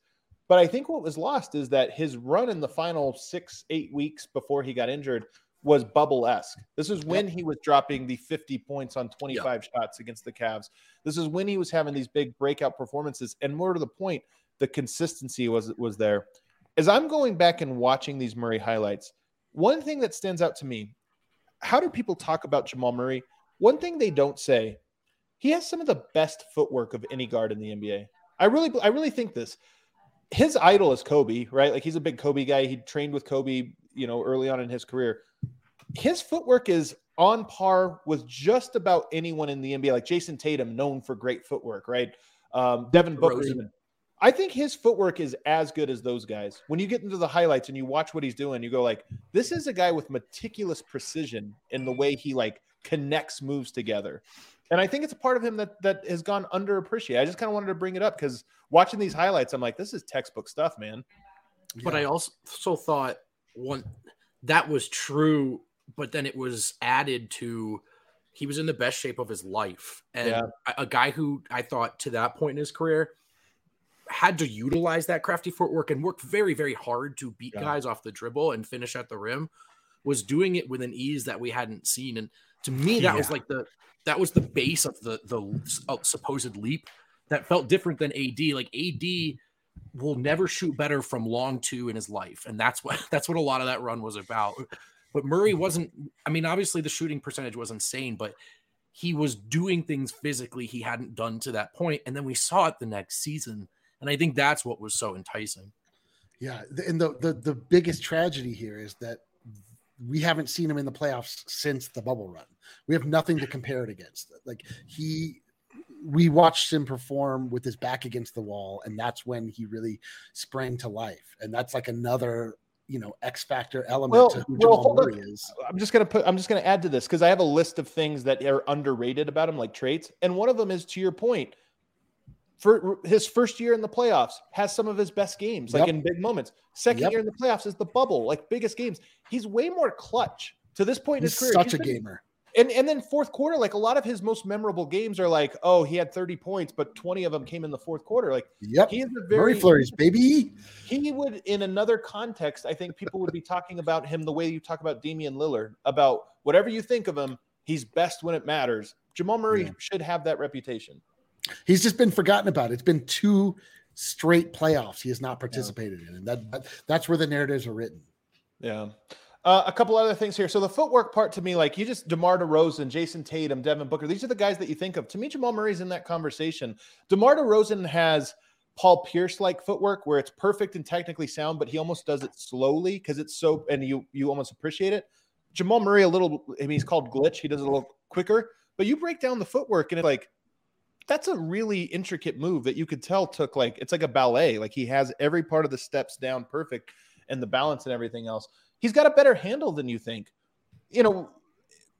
But I think what was lost is that his run in the final six, eight weeks before he got injured was bubble-esque. This is when he was dropping the fifty points on twenty-five yeah. shots against the Cavs. This is when he was having these big breakout performances. And more to the point, the consistency was was there. As I'm going back and watching these Murray highlights, one thing that stands out to me, how do people talk about Jamal Murray? One thing they don't say, he has some of the best footwork of any guard in the N B A. I really I really think this. His idol is Kobe, right? Like, he's a big Kobe guy. He trained with Kobe, you know, early on in his career. His footwork is on par with just about anyone in the N B A, like Jason Tatum, known for great footwork, right? Um, Devin Booker. I think his footwork is as good as those guys. When you get into the highlights and you watch what he's doing, you go like, this is a guy with meticulous precision in the way he like connects moves together. And I think it's a part of him that that has gone underappreciated. I just kind of wanted to bring it up because watching these highlights, I'm like, this is textbook stuff, man. But yeah. I also thought one that was true, but then it was added to He was in the best shape of his life. And yeah. a, a guy who I thought to that point in his career had to utilize that crafty footwork and work very, very hard to beat yeah. guys off the dribble and finish at the rim, was doing it with an ease that we hadn't seen. And to me, that yeah. was like the, that was the base of the, the supposed leap that felt different than A D. Like A D will never shoot better from long two in his life. And that's what, that's what a lot of that run was about. But Murray wasn't, I mean, obviously the shooting percentage was insane, but he was doing things physically he hadn't done to that point. And then we saw it the next season. And I think that's what was so enticing. Yeah. And the, the, the biggest tragedy here is that we haven't seen him in the playoffs since the bubble run. We have nothing to compare it against. Like he, we watched him perform with his back against the wall. And that's when he really sprang to life. And that's like another, you know, X factor element well, to who Jamal well, Murray is. I'm just going to put, I'm just going to add to this, cause I have a list of things that are underrated about him, like traits. And one of them is, to your point, for his first year in the playoffs, has some of his best games, like yep. in big moments. Second yep. year in the playoffs is the bubble, like biggest games. He's way more clutch to this point he's in his career. Such he's such a been, gamer. And and then fourth quarter, like a lot of his most memorable games are like, oh, he had thirty points, but twenty of them came in the fourth quarter. Like, yep. he is a very Murray Flurries, baby. He would, in another context, I think people would be talking about him the way you talk about Damian Lillard, about whatever you think of him, he's best when it matters. Jamal Murray yeah. should have that reputation. He's just been forgotten about. It's been two straight playoffs he has not participated yeah. in, and that that's where the narratives are written. Yeah. Uh, a couple other things here. So the footwork part to me, like you just DeMar DeRozan, Jason Tatum, Devin Booker, these are the guys that you think of. To me, Jamal Murray's in that conversation. DeMar DeRozan has Paul Pierce-like footwork where it's perfect and technically sound, but he almost does it slowly because it's so, and you you almost appreciate it. Jamal Murray, a little, I mean, he's called glitch. He does it a little quicker, but you break down the footwork and it's like, that's a really intricate move that you could tell took like, it's like a ballet. Like he has every part of the steps down perfect and the balance and everything else. He's got a better handle than you think, you know,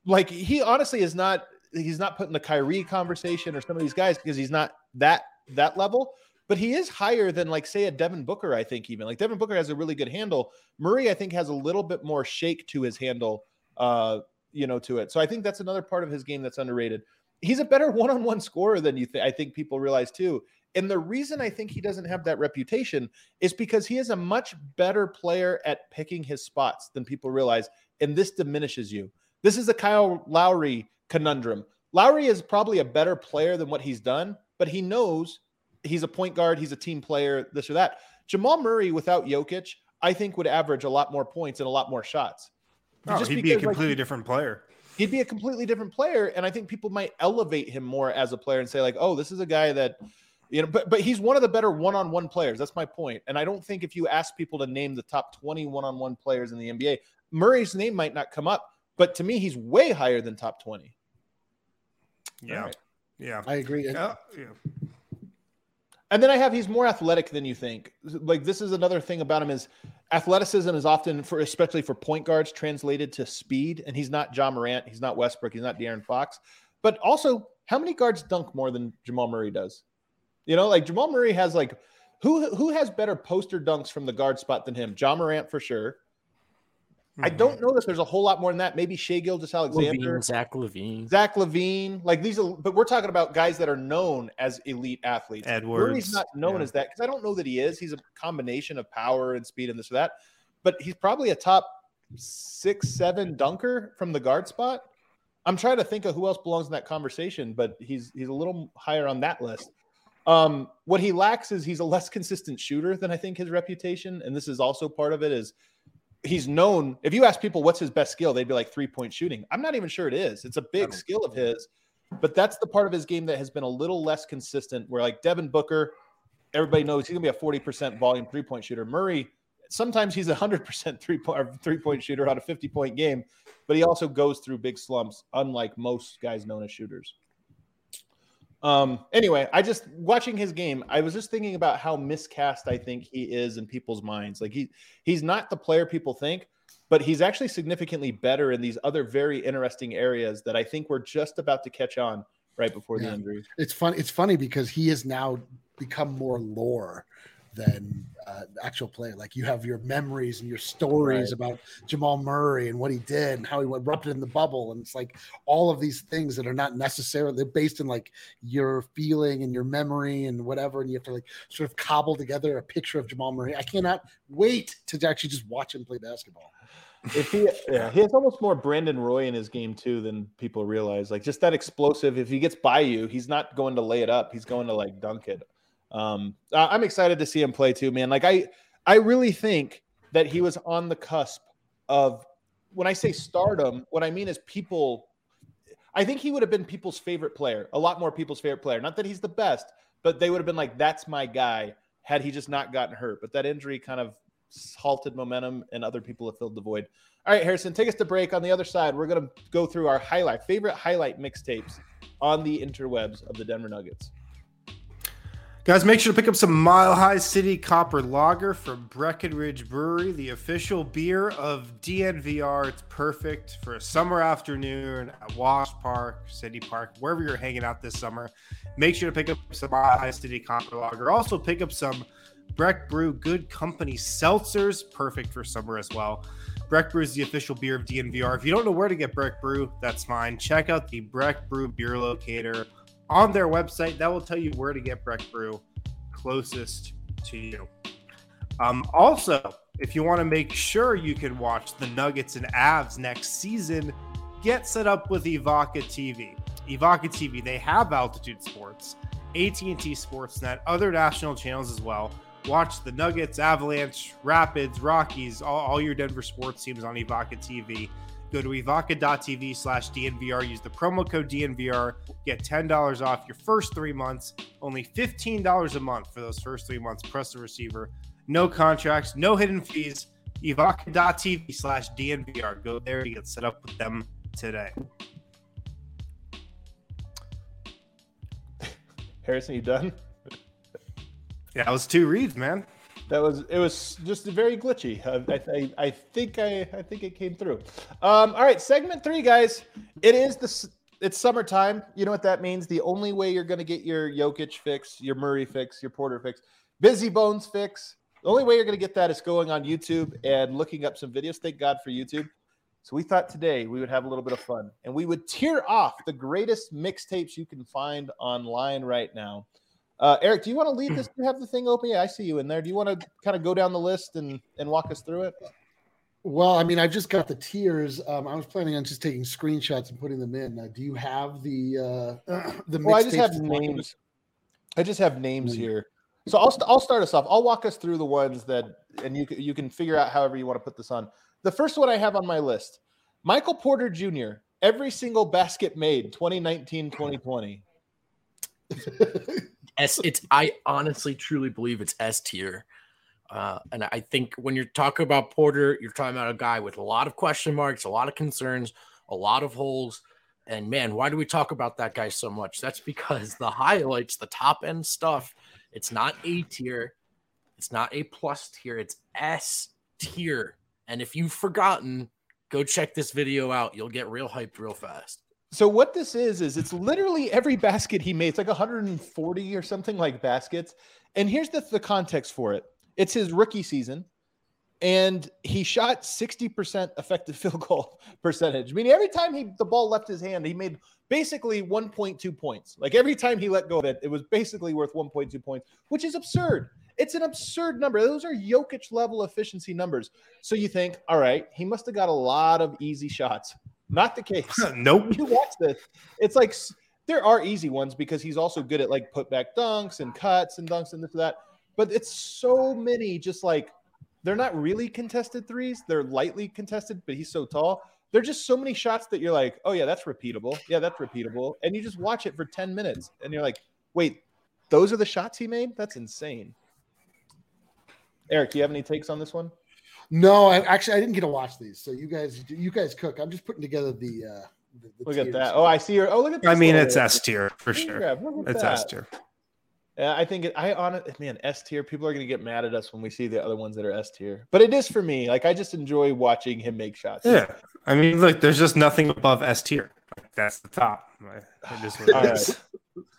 like he honestly is not, he's not putting the Kyrie conversation or some of these guys because he's not that, that level, but he is higher than like, say a Devin Booker. I think even like Devin Booker has a really good handle. Murray, I think has a little bit more shake to his handle, uh, you know, to it. So I think that's another part of his game that's underrated. He's a better one-on-one scorer than you think. I think people realize too. And the reason I think he doesn't have that reputation is because he is a much better player at picking his spots than people realize. And this diminishes you. This is a Kyle Lowry conundrum. Lowry is probably a better player than what he's done, but he knows he's a point guard. He's a team player, this or that. Jamal Murray without Jokic, I think would average a lot more points and a lot more shots. Oh, just he'd because, be a completely like, different player. He'd be a completely different player. And I think people might elevate him more as a player and say like, oh, this is a guy that, you know, but, but he's one of the better one-on-one players. That's my point. And I don't think if you ask people to name the top twenty one-on-one players in the N B A, Murray's name might not come up, but to me, he's way higher than top twenty. Yeah. Right. Yeah. I agree. Yeah. yeah. And then I have, he's more athletic than you think. Like this is another thing about him is athleticism is often for, especially for point guards, translated to speed. And he's not Ja Morant. He's not Westbrook. He's not De'Aaron Fox, but also how many guards dunk more than Jamal Murray does? You know, like Jamal Murray has like who, who has better poster dunks from the guard spot than him? Ja Morant for sure. Mm-hmm. I don't know this. There's a whole lot more than that. Maybe Shai Gilgeous-Alexander, Levine, Zach LaVine, Zach LaVine. Like these, are, but we're talking about guys that are known as elite athletes. Edwards, Murray's not known yeah. as that because I don't know that he is. He's a combination of power and speed and this or that. But he's probably a top six, seven dunker from the guard spot. I'm trying to think of who else belongs in that conversation, but he's he's a little higher on that list. Um, what he lacks is he's a less consistent shooter than I think his reputation, and this is also part of it is. He's known, if you ask people what's his best skill, they'd be like three-point shooting. I'm not even sure it is. It's a big skill of his, but that's the part of his game that has been a little less consistent where like Devin Booker, everybody knows he's going to be a forty percent volume three-point shooter. Murray, sometimes he's a one hundred percent three-point three-point shooter on a fifty-point game, but he also goes through big slumps, unlike most guys known as shooters. Um, anyway, I just watching his game, I was just thinking about how miscast I think he is in people's minds. Like he, he's not the player people think, but he's actually significantly better in these other very interesting areas that I think we're just about to catch on right before yeah. the injury. It's fun. It's funny because he has now become more lore than uh, actual player. Like you have your memories and your stories right. about Jamal Murray and what he did and how he erupted in the bubble. And it's like all of these things that are not necessarily based in like your feeling and your memory and whatever. And you have to like sort of cobble together a picture of Jamal Murray. I cannot wait to actually just watch him play basketball. If he, yeah, he has almost more Brandon Roy in his game too than people realize. Like just that explosive. If he gets by you, he's not going to lay it up. He's going to like dunk it. Um, I'm excited to see him play too, man. Like I, I really think that he was on the cusp of. When I say stardom, what I mean is people. I think he would have been people's favorite player. A lot more people's favorite player. Not that he's the best, but they would have been like, "That's my guy." Had he just not gotten hurt, but that injury kind of halted momentum and other people have filled the void. All right, Harrison, take us to break. On the other side, we're going to go through our highlight, favorite highlight mixtapes on the interwebs of the Denver Nuggets. Guys, make sure to pick up some Mile High City Copper Lager from Breckenridge Brewery, the official beer of D N V R. It's perfect for a summer afternoon at Wash Park, City Park, wherever you're hanging out this summer. Make sure to pick up some Mile High City Copper Lager. Also pick up some Breck Brew Good Company Seltzers, perfect for summer as well. Breck Brew is the official beer of D N V R. If you don't know where to get Breck Brew, that's fine. Check out the Breck Brew Beer Locator on their website. That will tell you where to get Breck Brew closest to you. Um, also, if you want to make sure you can watch the Nuggets and Avs next season, get set up with Ivaca T V. Ivaca T V, they have Altitude Sports, A T and T Sportsnet, other national channels as well. Watch the Nuggets, Avalanche, Rapids, Rockies, all, all your Denver sports teams on Ivaca T V. Go to ivaca.tv slash DNVR. Use the promo code D N V R. Get ten dollars off your first three months. Only fifteen dollars a month for those first three months. Press the receiver. No contracts, no hidden fees. ivaca.tv slash DNVR. Go there to get set up with them today. Harrison, you done? Yeah, that was two reads, man. That was it was just very glitchy. I I, I think I, I think it came through. Um, all right, segment three, guys. It is the it's summertime. You know what that means? The only way you're going to get your Jokic fix, your Murray fix, your Porter fix, Busy Bones fix. The only way you're going to get that is going on YouTube and looking up some videos. Thank God for YouTube. So we thought today we would have a little bit of fun and we would tear off the greatest mixtapes you can find online right now. Uh, Eric, do you want to lead this? Do you have the thing open? Yeah, I see you in there. Do you want to kind of go down the list and, and walk us through it? Well, I mean, I just got the tiers. Um, I was planning on just taking screenshots and putting them in. Uh, do you have the uh, the mixtapes? Well, I just have names. I just have names here. So I'll I'll start us off. I'll walk us through the ones that, and you you can figure out however you want to put this on. The first one I have on my list, Michael Porter Junior, every single basket made, twenty nineteen twenty twenty. S, it's, I honestly truly believe it's S tier. Uh, and I think when you're talking about Porter, you're talking about a guy with a lot of question marks, a lot of concerns, a lot of holes. And man, why do we talk about that guy so much? That's because the highlights, the top end stuff, it's not A tier. It's not A plus tier. It's S tier. And if you've forgotten, go check this video out. You'll get real hyped real fast. So what this is, is it's literally every basket he made. It's like one hundred forty or something like baskets. And here's the, the context for it. It's his rookie season. And he shot sixty percent effective field goal percentage. I mean, every time he the ball left his hand, he made basically one point two points. Like every time he let go of it, it was basically worth one point two points, which is absurd. It's an absurd number. Those are Jokic level efficiency numbers. So you think, all right, he must have got a lot of easy shots. Not the case. Nope. You watch this. It's like there are easy ones because he's also good at like putback dunks and cuts and dunks and this and that. But it's so many just like they're not really contested threes. They're lightly contested, but he's so tall. They're just so many shots that you're like, oh, yeah, that's repeatable. Yeah, that's repeatable. And you just watch it for ten minutes and you're like, wait, those are the shots he made? That's insane. Eric, do you have any takes on this one? No, I actually I didn't get to watch these. So you guys, you guys cook. I'm just putting together the. Uh, the, the look tiers. At that! Oh, I see her. Oh, look at that. I mean, it's S tier for sure. It's S tier. Yeah, I think it, I on man S tier. People are gonna get mad at us when we see the other ones that are S tier. But it is for me. Like I just enjoy watching him make shots. Yeah, I mean, look, there's just nothing above S tier. That's the top. I just, all right.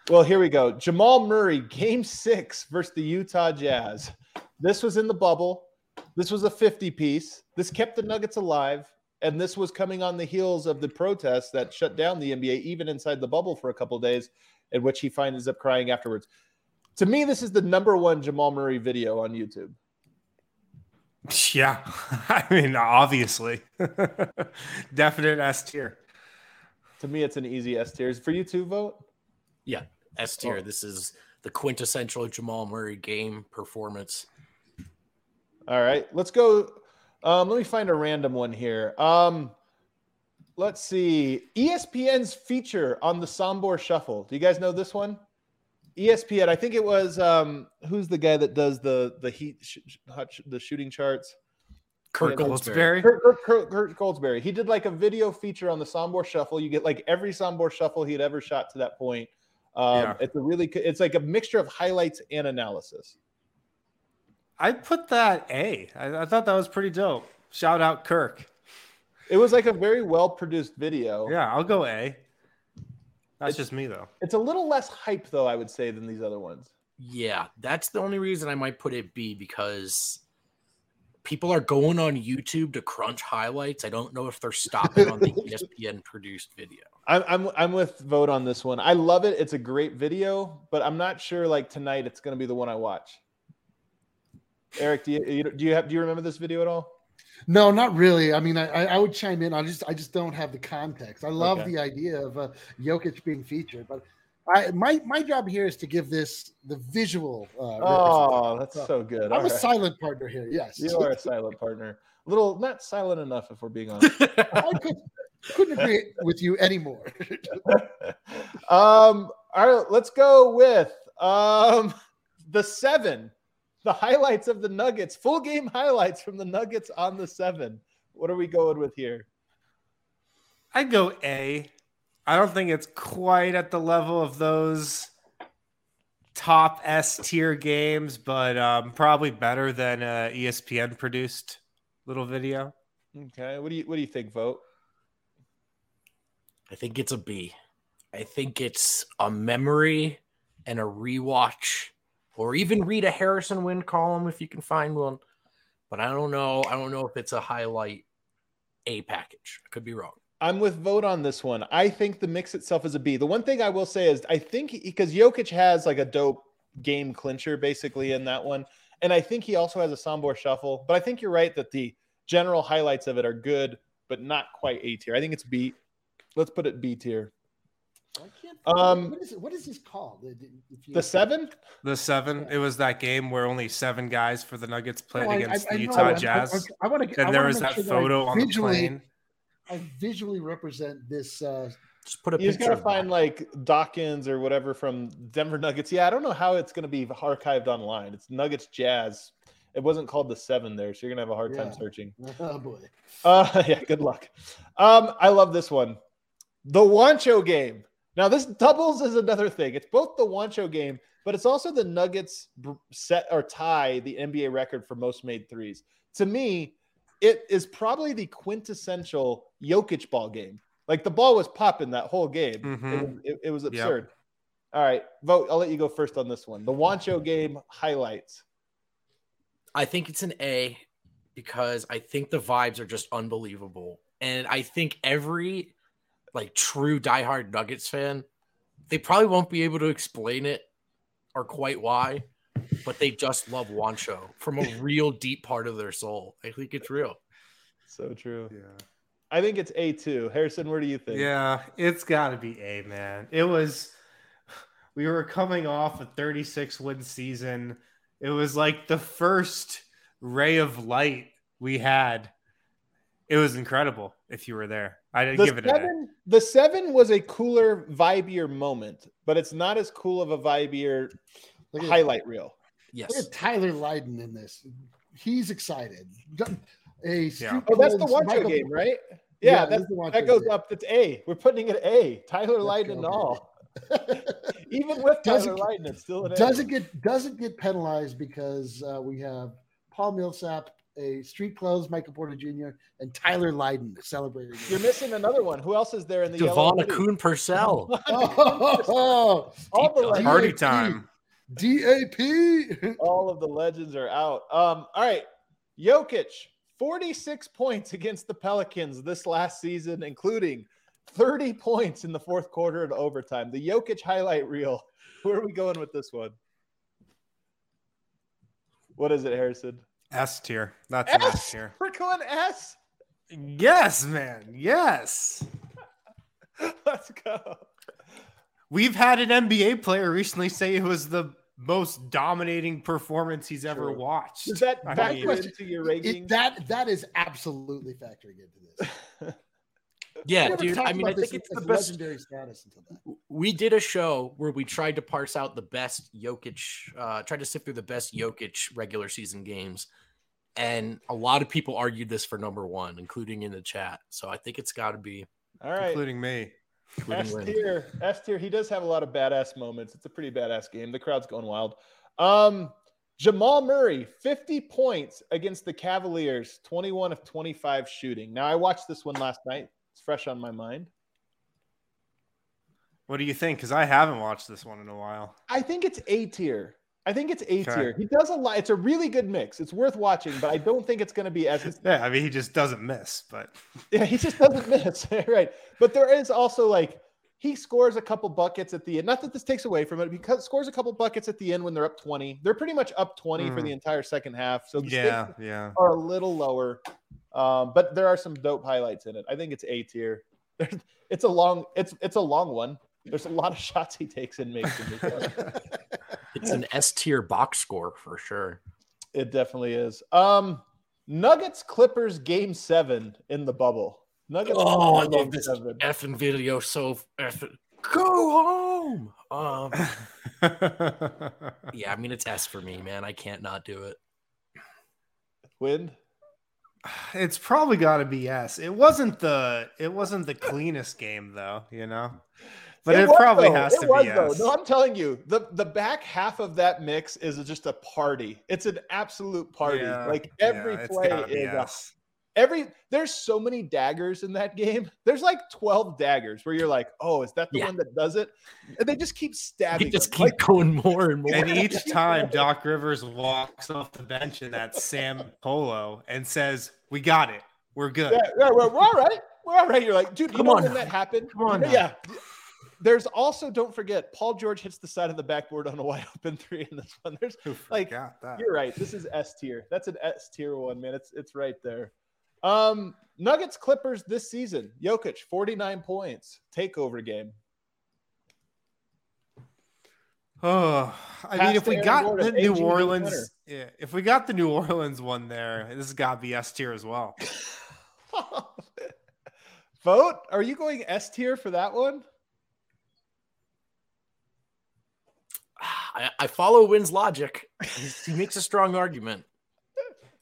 Well, here we go. Jamal Murray, Game Six versus the Utah Jazz. This was in the bubble. This was a fifty-piece. This kept the Nuggets alive, and this was coming on the heels of the protests that shut down the N B A, even inside the bubble for a couple of days, in which he finds up crying afterwards. To me, this is the number one Jamal Murray video on YouTube. Yeah, I mean, obviously. Definite S tier. To me, it's an easy S tier. Is it for you to vote? Yeah, S tier. Oh. This is the quintessential Jamal Murray game performance. All right, let's go. Um, let me find a random one here. Um, let's see. E S P N's feature on the Sombor Shuffle. Do you guys know this one? E S P N, I think it was, um, who's the guy that does the the heat, sh- sh- the shooting charts? Kurt yeah, Goldsberry. Kurt, Kurt, Kurt, Kurt Goldsberry. He did like a video feature on the Sombor Shuffle. You get like every Sombor Shuffle he had ever shot to that point. Um, yeah. It's a really, it's like a mixture of highlights and analysis. I put that A. I, I thought that was pretty dope. Shout out Kirk. It was like a very well-produced video. Yeah, I'll go A. That's it's, just me, though. It's a little less hype, though, I would say, than these other ones. Yeah, that's the only reason I might put it B, because people are going on YouTube to crunch highlights. I don't know if they're stopping on the E S P N-produced video. I'm, I'm I'm with vote on this one. I love it. It's a great video, but I'm not sure, like, tonight it's going to be the one I watch. Eric, do you do you have do you remember this video at all? No, not really. I mean, I I would chime in. I just I just don't have the context. I love okay. the idea of uh, Jokic being featured, but I my my job here is to give this the visual. Uh, oh, that's so, so good. I'm all a right. silent partner here. Yes, you are a silent partner. A little not silent enough, if we're being honest. I could, couldn't agree with you anymore. um. All right, let's go with um the seven. The highlights of the Nuggets, full game highlights from the Nuggets on the seven. What are we going with here? I go A. I don't think it's quite at the level of those top S tier games, but um, probably better than uh, E S P N produced little video. Okay, what do you what do you think, Vote? I think it's a B. I think it's a memory and a rewatch. Or even read a Harrison Wind column if you can find one. But I don't know. I don't know if it's a highlight A package. I could be wrong. I'm with Vote on this one. I think the mix itself is a B. The one thing I will say is I think because Jokic has like a dope game clincher basically in that one. And I think he also has a Sombor Shuffle. But I think you're right that the general highlights of it are good, but not quite A tier. I think it's B. Let's put it B tier. I can't um, what, is it, what is this called? You, the seven? The seven. It was that game where only seven guys for the Nuggets played no, against I, I, the Utah I, Jazz. I, I, I wanna, then I there was that sure photo that on the plane. I visually represent this. Uh, just put a you picture. You just got to find that. Like Dawkins or whatever from Denver Nuggets. Yeah, I don't know how it's going to be archived online. It's Nuggets Jazz. It wasn't called the seven there, so you're going to have a hard yeah. time searching. Oh, boy. Uh, yeah, good luck. Um, I love this one. The Wancho game. Now, this doubles is another thing. It's both the Wancho game, but it's also the Nuggets set or tie the N B A record for most made threes. To me, it is probably the quintessential Jokic ball game. Like, the ball was popping that whole game. Mm-hmm. It, it, it was absurd. Yep. All right, Vote. I'll let you go first on this one. The Wancho game highlights. I think it's an A because I think the vibes are just unbelievable. And I think every... like true diehard Nuggets fan, they probably won't be able to explain it or quite why, but they just love Wancho from a real deep part of their soul. I think it's real. So true. Yeah. I think it's A too. Harrison, where do you think? Yeah, it's gotta be A, man. It was, we were coming off a thirty-six win season. It was like the first ray of light we had. It was incredible if you were there. I didn't the give it seven, an A. The seven was a cooler, vibier moment, but it's not as cool of a vibier look highlight at, reel. Yes. Look at Tyler Lydon in this. He's excited. A yeah. Oh, that's the Wancho game, right? Yeah, yeah that's, that goes game. Up. That's A. We're putting it A. Tyler that's Lydon and all. Even with Tyler Lydon, it's still an A. Doesn't get, doesn't get penalized because uh, we have Paul Millsap, a street clothes, Michael Porter Junior, and Tyler Lydon celebrating. You're missing another one. Who else is there in the Devon Akun Purcell? Oh, oh, oh, oh. All the party time. D A P. All of the legends are out. Um, all right. Jokic, forty-six points against the Pelicans this last season, including thirty points in the fourth quarter and overtime. The Jokic highlight reel. Where are we going with this one? What is it, Harrison? S tier. That's an S tier. We're going S? Yes, man. Yes. Let's go. We've had an N B A player recently say it was the most dominating performance he's True. ever watched. Does that factor into your rankings? That, that is absolutely factoring into this. Yeah, dude. I mean, I think it's the best legendary status until that. We did a show where we tried to parse out the best Jokic, uh, tried to sift through the best Jokic regular season games. And a lot of people argued this for number one, including in the chat. So I think it's got to be, all right, including me. S tier, S tier. He does have a lot of badass moments. It's a pretty badass game. The crowd's going wild. Um, Jamal Murray, fifty points against the Cavaliers, twenty-one of twenty-five shooting. Now, I watched this one last night. It's fresh on my mind. What do you think? Because I haven't watched this one in a while. I think it's A tier. I think it's A tier. Okay. He does a lot. It's a really good mix. It's worth watching, but I don't think it's going to be as. Yeah, I mean, he just doesn't miss, but. Yeah, he just doesn't miss. Right. But there is also like, he scores a couple buckets at the end. Not that this takes away from it, because scores a couple buckets at the end when they're up twenty. They're pretty much up twenty mm. for the entire second half. So the yeah, yeah. are a little lower. Um, but there are some dope highlights in it. I think it's A tier. It's a long, it's it's a long one. There's a lot of shots he takes and makes. In it's an S tier box score for sure. It definitely is. Um, Nuggets Clippers game seven in the bubble. Nuggets. Oh, I love this seven. Effing video. So effing. Go home. Um, yeah, I mean it's S for me, man. I can't not do it. Wind. It's probably got to be S. It wasn't the it wasn't the cleanest game though, you know. But it, it was, probably though. has it to was, be S. No, I'm telling you, the the back half of that mix is just a party. It's an absolute party. Yeah, like every yeah, play is a, every. There's so many daggers in that game. There's like twelve daggers where you're like, oh, is that the yeah. one that does it? And they just keep stabbing. They just them. keep like, going more and more. And each time Doc Rivers walks off the bench in that Sam Polo and says, "We got it. We're good. Yeah, yeah, we're, we're all right. We're all right." You're like, dude, come you know on when now. that happened? Come on, yeah. Now. There's also, don't forget, Paul George hits the side of the backboard on a wide open three in this one. There's like, you're right. This is S tier. That's an S tier one, man. It's it's right there. Um, Nuggets Clippers this season. Jokic, forty-nine points. Takeover game. Oh, I Past mean, if we Aaron got Gordon, the New A G Orleans, yeah, if we got the New Orleans one there, this has got to be S tier as well. Vote? Are you going S tier for that one? I, I follow Wynn's logic. He makes a strong argument.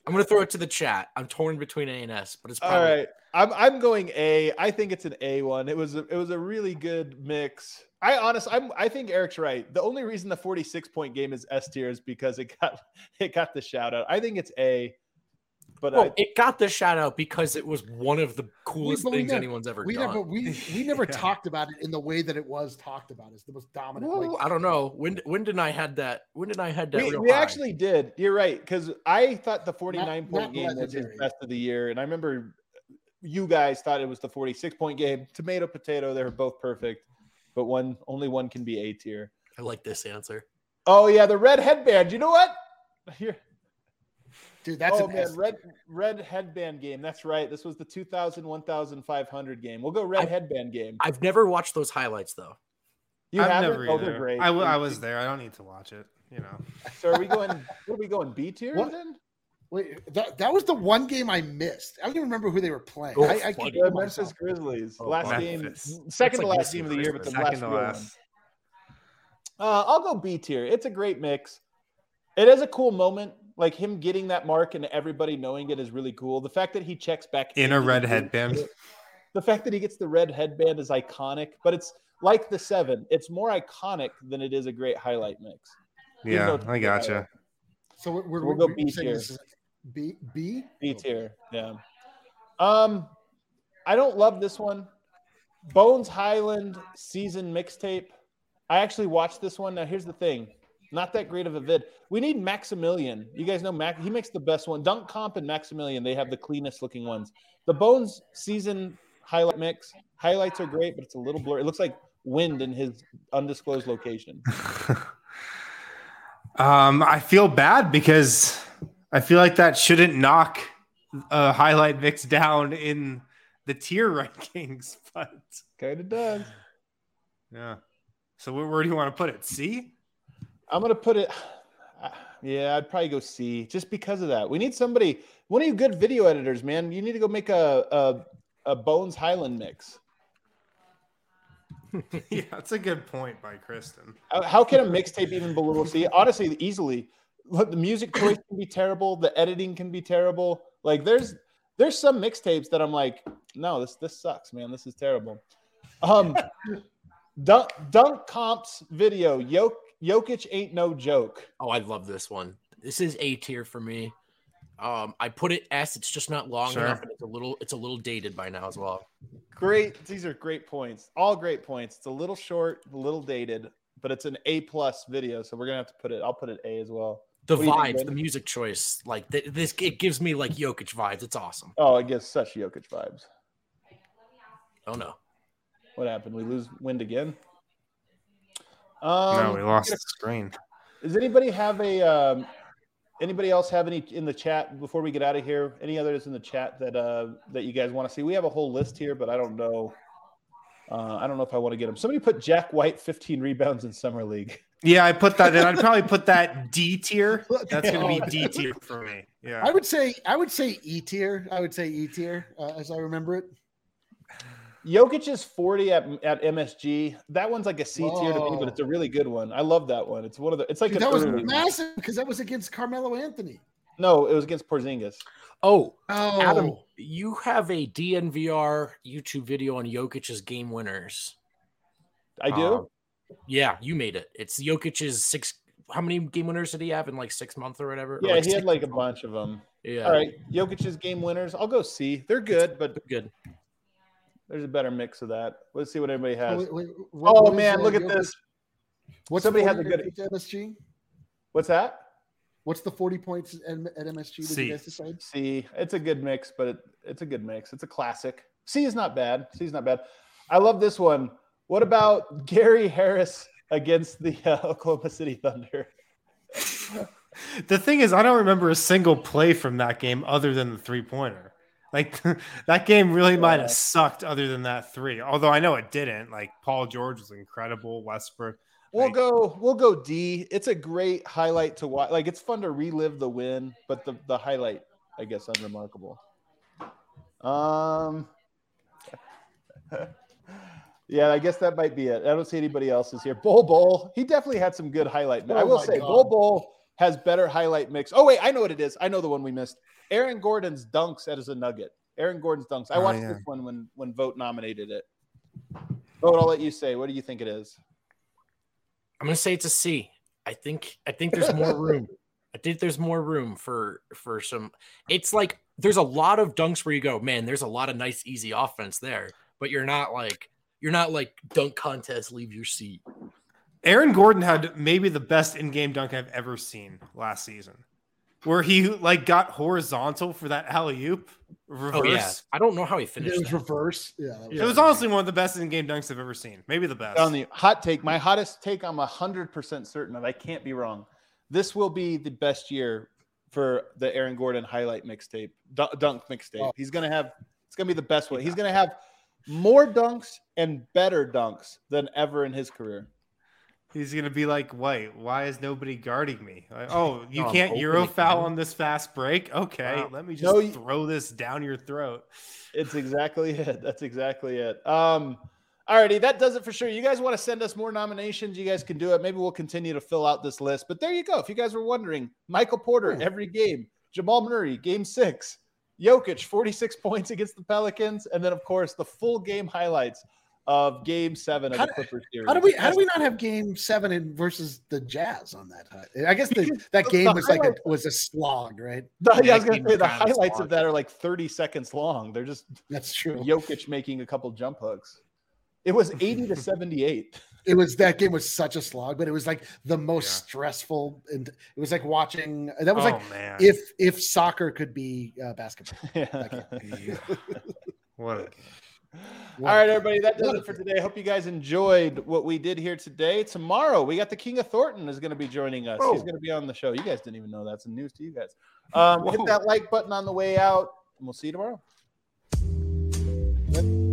I'm going to throw it to the chat. I'm torn between A and S, but it's probably... All right. I'm I'm going A. I think it's an A one. It was a, it was a really good mix. I honestly, I'm I think Eric's right. The only reason the forty-six point game is S tier is because it got it got the shout out. I think it's A. But well, I, it got the shout out because it was one of the coolest we, things never, anyone's ever we done. Never, we we never yeah. talked about it in the way that it was talked about as the most dominant. Well, I don't know. When Wynd and I had that. Wynd and I had that. We, real we actually did. You're right, because I thought the forty-nine point game legendary. was his best of the year, and I remember you guys thought it was the forty-six point game. Tomato potato. They were both perfect, but one only one can be A tier. I like this answer. Oh yeah, the red headband. You know what? Here. Dude, that's oh, an man, S- red red headband game. That's right. This was the two thousand, fifteen hundred game. We'll go red I've, headband game. I've never watched those highlights though. You I've haven't? Never oh, they're great. I, w- I was there. I don't need to watch it. You know. So are we going? What are we going? B tier then? Wait, that that was the one game I missed. I don't even remember who they were playing. Oh, I, I can't remember. Memphis Grizzlies. Oh, last Memphis. game, second that's to like last game of the year, but the second last. To last. Uh, I'll go B tier. It's a great mix. It is a cool moment. Like him getting that mark and everybody knowing it is really cool. The fact that he checks back in a red headband. The fact that he gets the red headband is iconic, but it's like the seven. It's more iconic than it is a great highlight mix. Yeah, I gotcha. So we're, we're, we'll go B tier. B B B tier. Yeah. Um, I don't love this one. Bones Highland season mixtape. I actually watched this one. Now here's the thing. Not that great of a vid. We need Maximilian. You guys know Mac. He makes the best one. Dunk Comp and Maximilian, they have the cleanest looking ones. The Bones season highlight mix. Highlights are great, but it's a little blurry. It looks like wind in his undisclosed location. um, I feel bad because I feel like that shouldn't knock a highlight mix down in the tier rankings, but kind of does. Yeah. So where, where do you want to put it? C? I'm going to put it – yeah, I'd probably go C just because of that. We need somebody – one of you good video editors, man. You need to go make a a, a Bones Highland mix. Yeah, that's a good point by Kristen. How can a mixtape even belittle C? Honestly, easily. Look, the music choice can be terrible. The editing can be terrible. Like there's there's some mixtapes that I'm like, no, this this sucks, man. This is terrible. Um, Dunk, Dunk Comp's video, Yoke. Jokic ain't no joke. Oh, I love this one. This is A tier for me. Um, I put it S. It's just not long sure. enough, and it's a little. It's a little dated by now as well. Great. These are great points. All great points. It's a little short, a little dated, but it's an A plus video, so we're gonna have to put it. I'll put it A as well. The what vibes, think, the music choice, like th- this, it gives me like Jokic vibes. It's awesome. Oh, it gives such Jokic vibes. Oh no! What happened? We lose Wind again. Um, no, we lost the screen. Does anybody have a? Um, anybody else have any in the chat before we get out of here? Any others in the chat that uh, that you guys want to see? We have a whole list here, but I don't know. Uh, I don't know if I want to get them. Somebody put Jack White fifteen rebounds in summer league. Yeah, I put that in. I'd probably put that D tier. That's going to be D tier for me. Yeah, I would say I would say E tier. I would say E tier uh, as I remember it. Jokic's forty at, at M S G. That one's like a C tier to me, but it's a really good one. I love that one. It's one of the. It's like Dude, that was massive because that was against Carmelo Anthony. No, it was against Porzingis. Oh, oh, Adam, you have a D N V R YouTube video on Jokic's game winners. I do. Um, yeah, you made it. It's Jokic's six. How many game winners did he have in like six months or whatever? Yeah, or like he had like a bunch of them. Yeah. All right, Jokic's game winners. I'll go C. They're good, it's, but good. There's a better mix of that. Let's see what everybody has. Wait, wait, what, oh, what man, look at Jokic? This. What's Somebody has a good – M S G? What's that? What's the forty points at, at M S G? C. You guys decide? C. It's a good mix, but it, it's a good mix. It's a classic. C is not bad. C is not bad. I love this one. What about Gary Harris against the uh, Oklahoma City Thunder? The thing is, I don't remember a single play from that game other than the three-pointer. Like that game really might have sucked other than that three. Although I know it didn't. Like Paul George was incredible. Westbrook. We'll like, go we'll go D. It's a great highlight to watch. Like it's fun to relive the win, but the, the highlight, I guess, unremarkable. Um Yeah, I guess that might be it. I don't see anybody else is here. Bol Bol. He definitely had some good highlight. Oh, I will say God. Bol Bol has better highlight mix. Oh, wait, I know what it is. I know the one we missed. Aaron Gordon's dunks as a nugget. Aaron Gordon's dunks. I watched oh, yeah. this one when, when Vote nominated it. Vote, I'll let you say. What do you think it is? I'm going to say it's a C. I think I think there's more room. I think there's more room for for some. It's like there's a lot of dunks where you go, man, there's a lot of nice, easy offense there. But you're not like you're not like dunk contest, leave your seat. Aaron Gordon had maybe the best in-game dunk I've ever seen last season. Where he like got horizontal for that alley oop reverse. Oh, yeah. I don't know how he finished. It was that. reverse. Yeah, was it was amazing. Honestly one of the best in game dunks I've ever seen. Maybe the best. On the hot take, my hottest take, I'm a hundred percent certain of. I can't be wrong. This will be the best year for the Aaron Gordon highlight mixtape, dunk mixtape. Oh. He's gonna have. It's gonna be the best one. He's gonna have more dunks and better dunks than ever in his career. He's going to be like, wait, why is nobody guarding me? Like, oh, you no, can't Euro foul on this fast break? Okay, wow. Let me just no, throw this down your throat. It's exactly it. That's exactly it. Um, all righty, that does it for sure. You guys want to send us more nominations, you guys can do it. Maybe we'll continue to fill out this list. But there you go. If you guys were wondering, Michael Porter, Ooh. every game. Jamal Murray, game six. Jokic, forty-six points against the Pelicans. And then, of course, the full game highlights of Game Seven of how, the Clippers series. How do we how do we not have Game Seven in versus the Jazz on that? I guess the, that game was like a, was a slog, right? The, yeah, I was gonna say the highlights of that are like thirty seconds long. They're just that's true. Jokic making a couple jump hooks. It was eighty to seventy-eight. It was, that game was such a slog, but it was like the most yeah. stressful, and it was like watching. That was oh, like man. if if soccer could be uh, basketball. Yeah. Yeah. What a game. All right, everybody, that does it for today. I hope you guys enjoyed what we did here today. Tomorrow, we got the King of Thornton is going to be joining us. Whoa. He's going to be on the show. You guys didn't even know that's news to you guys. Um, hit that like button on the way out, and we'll see you tomorrow. Yep.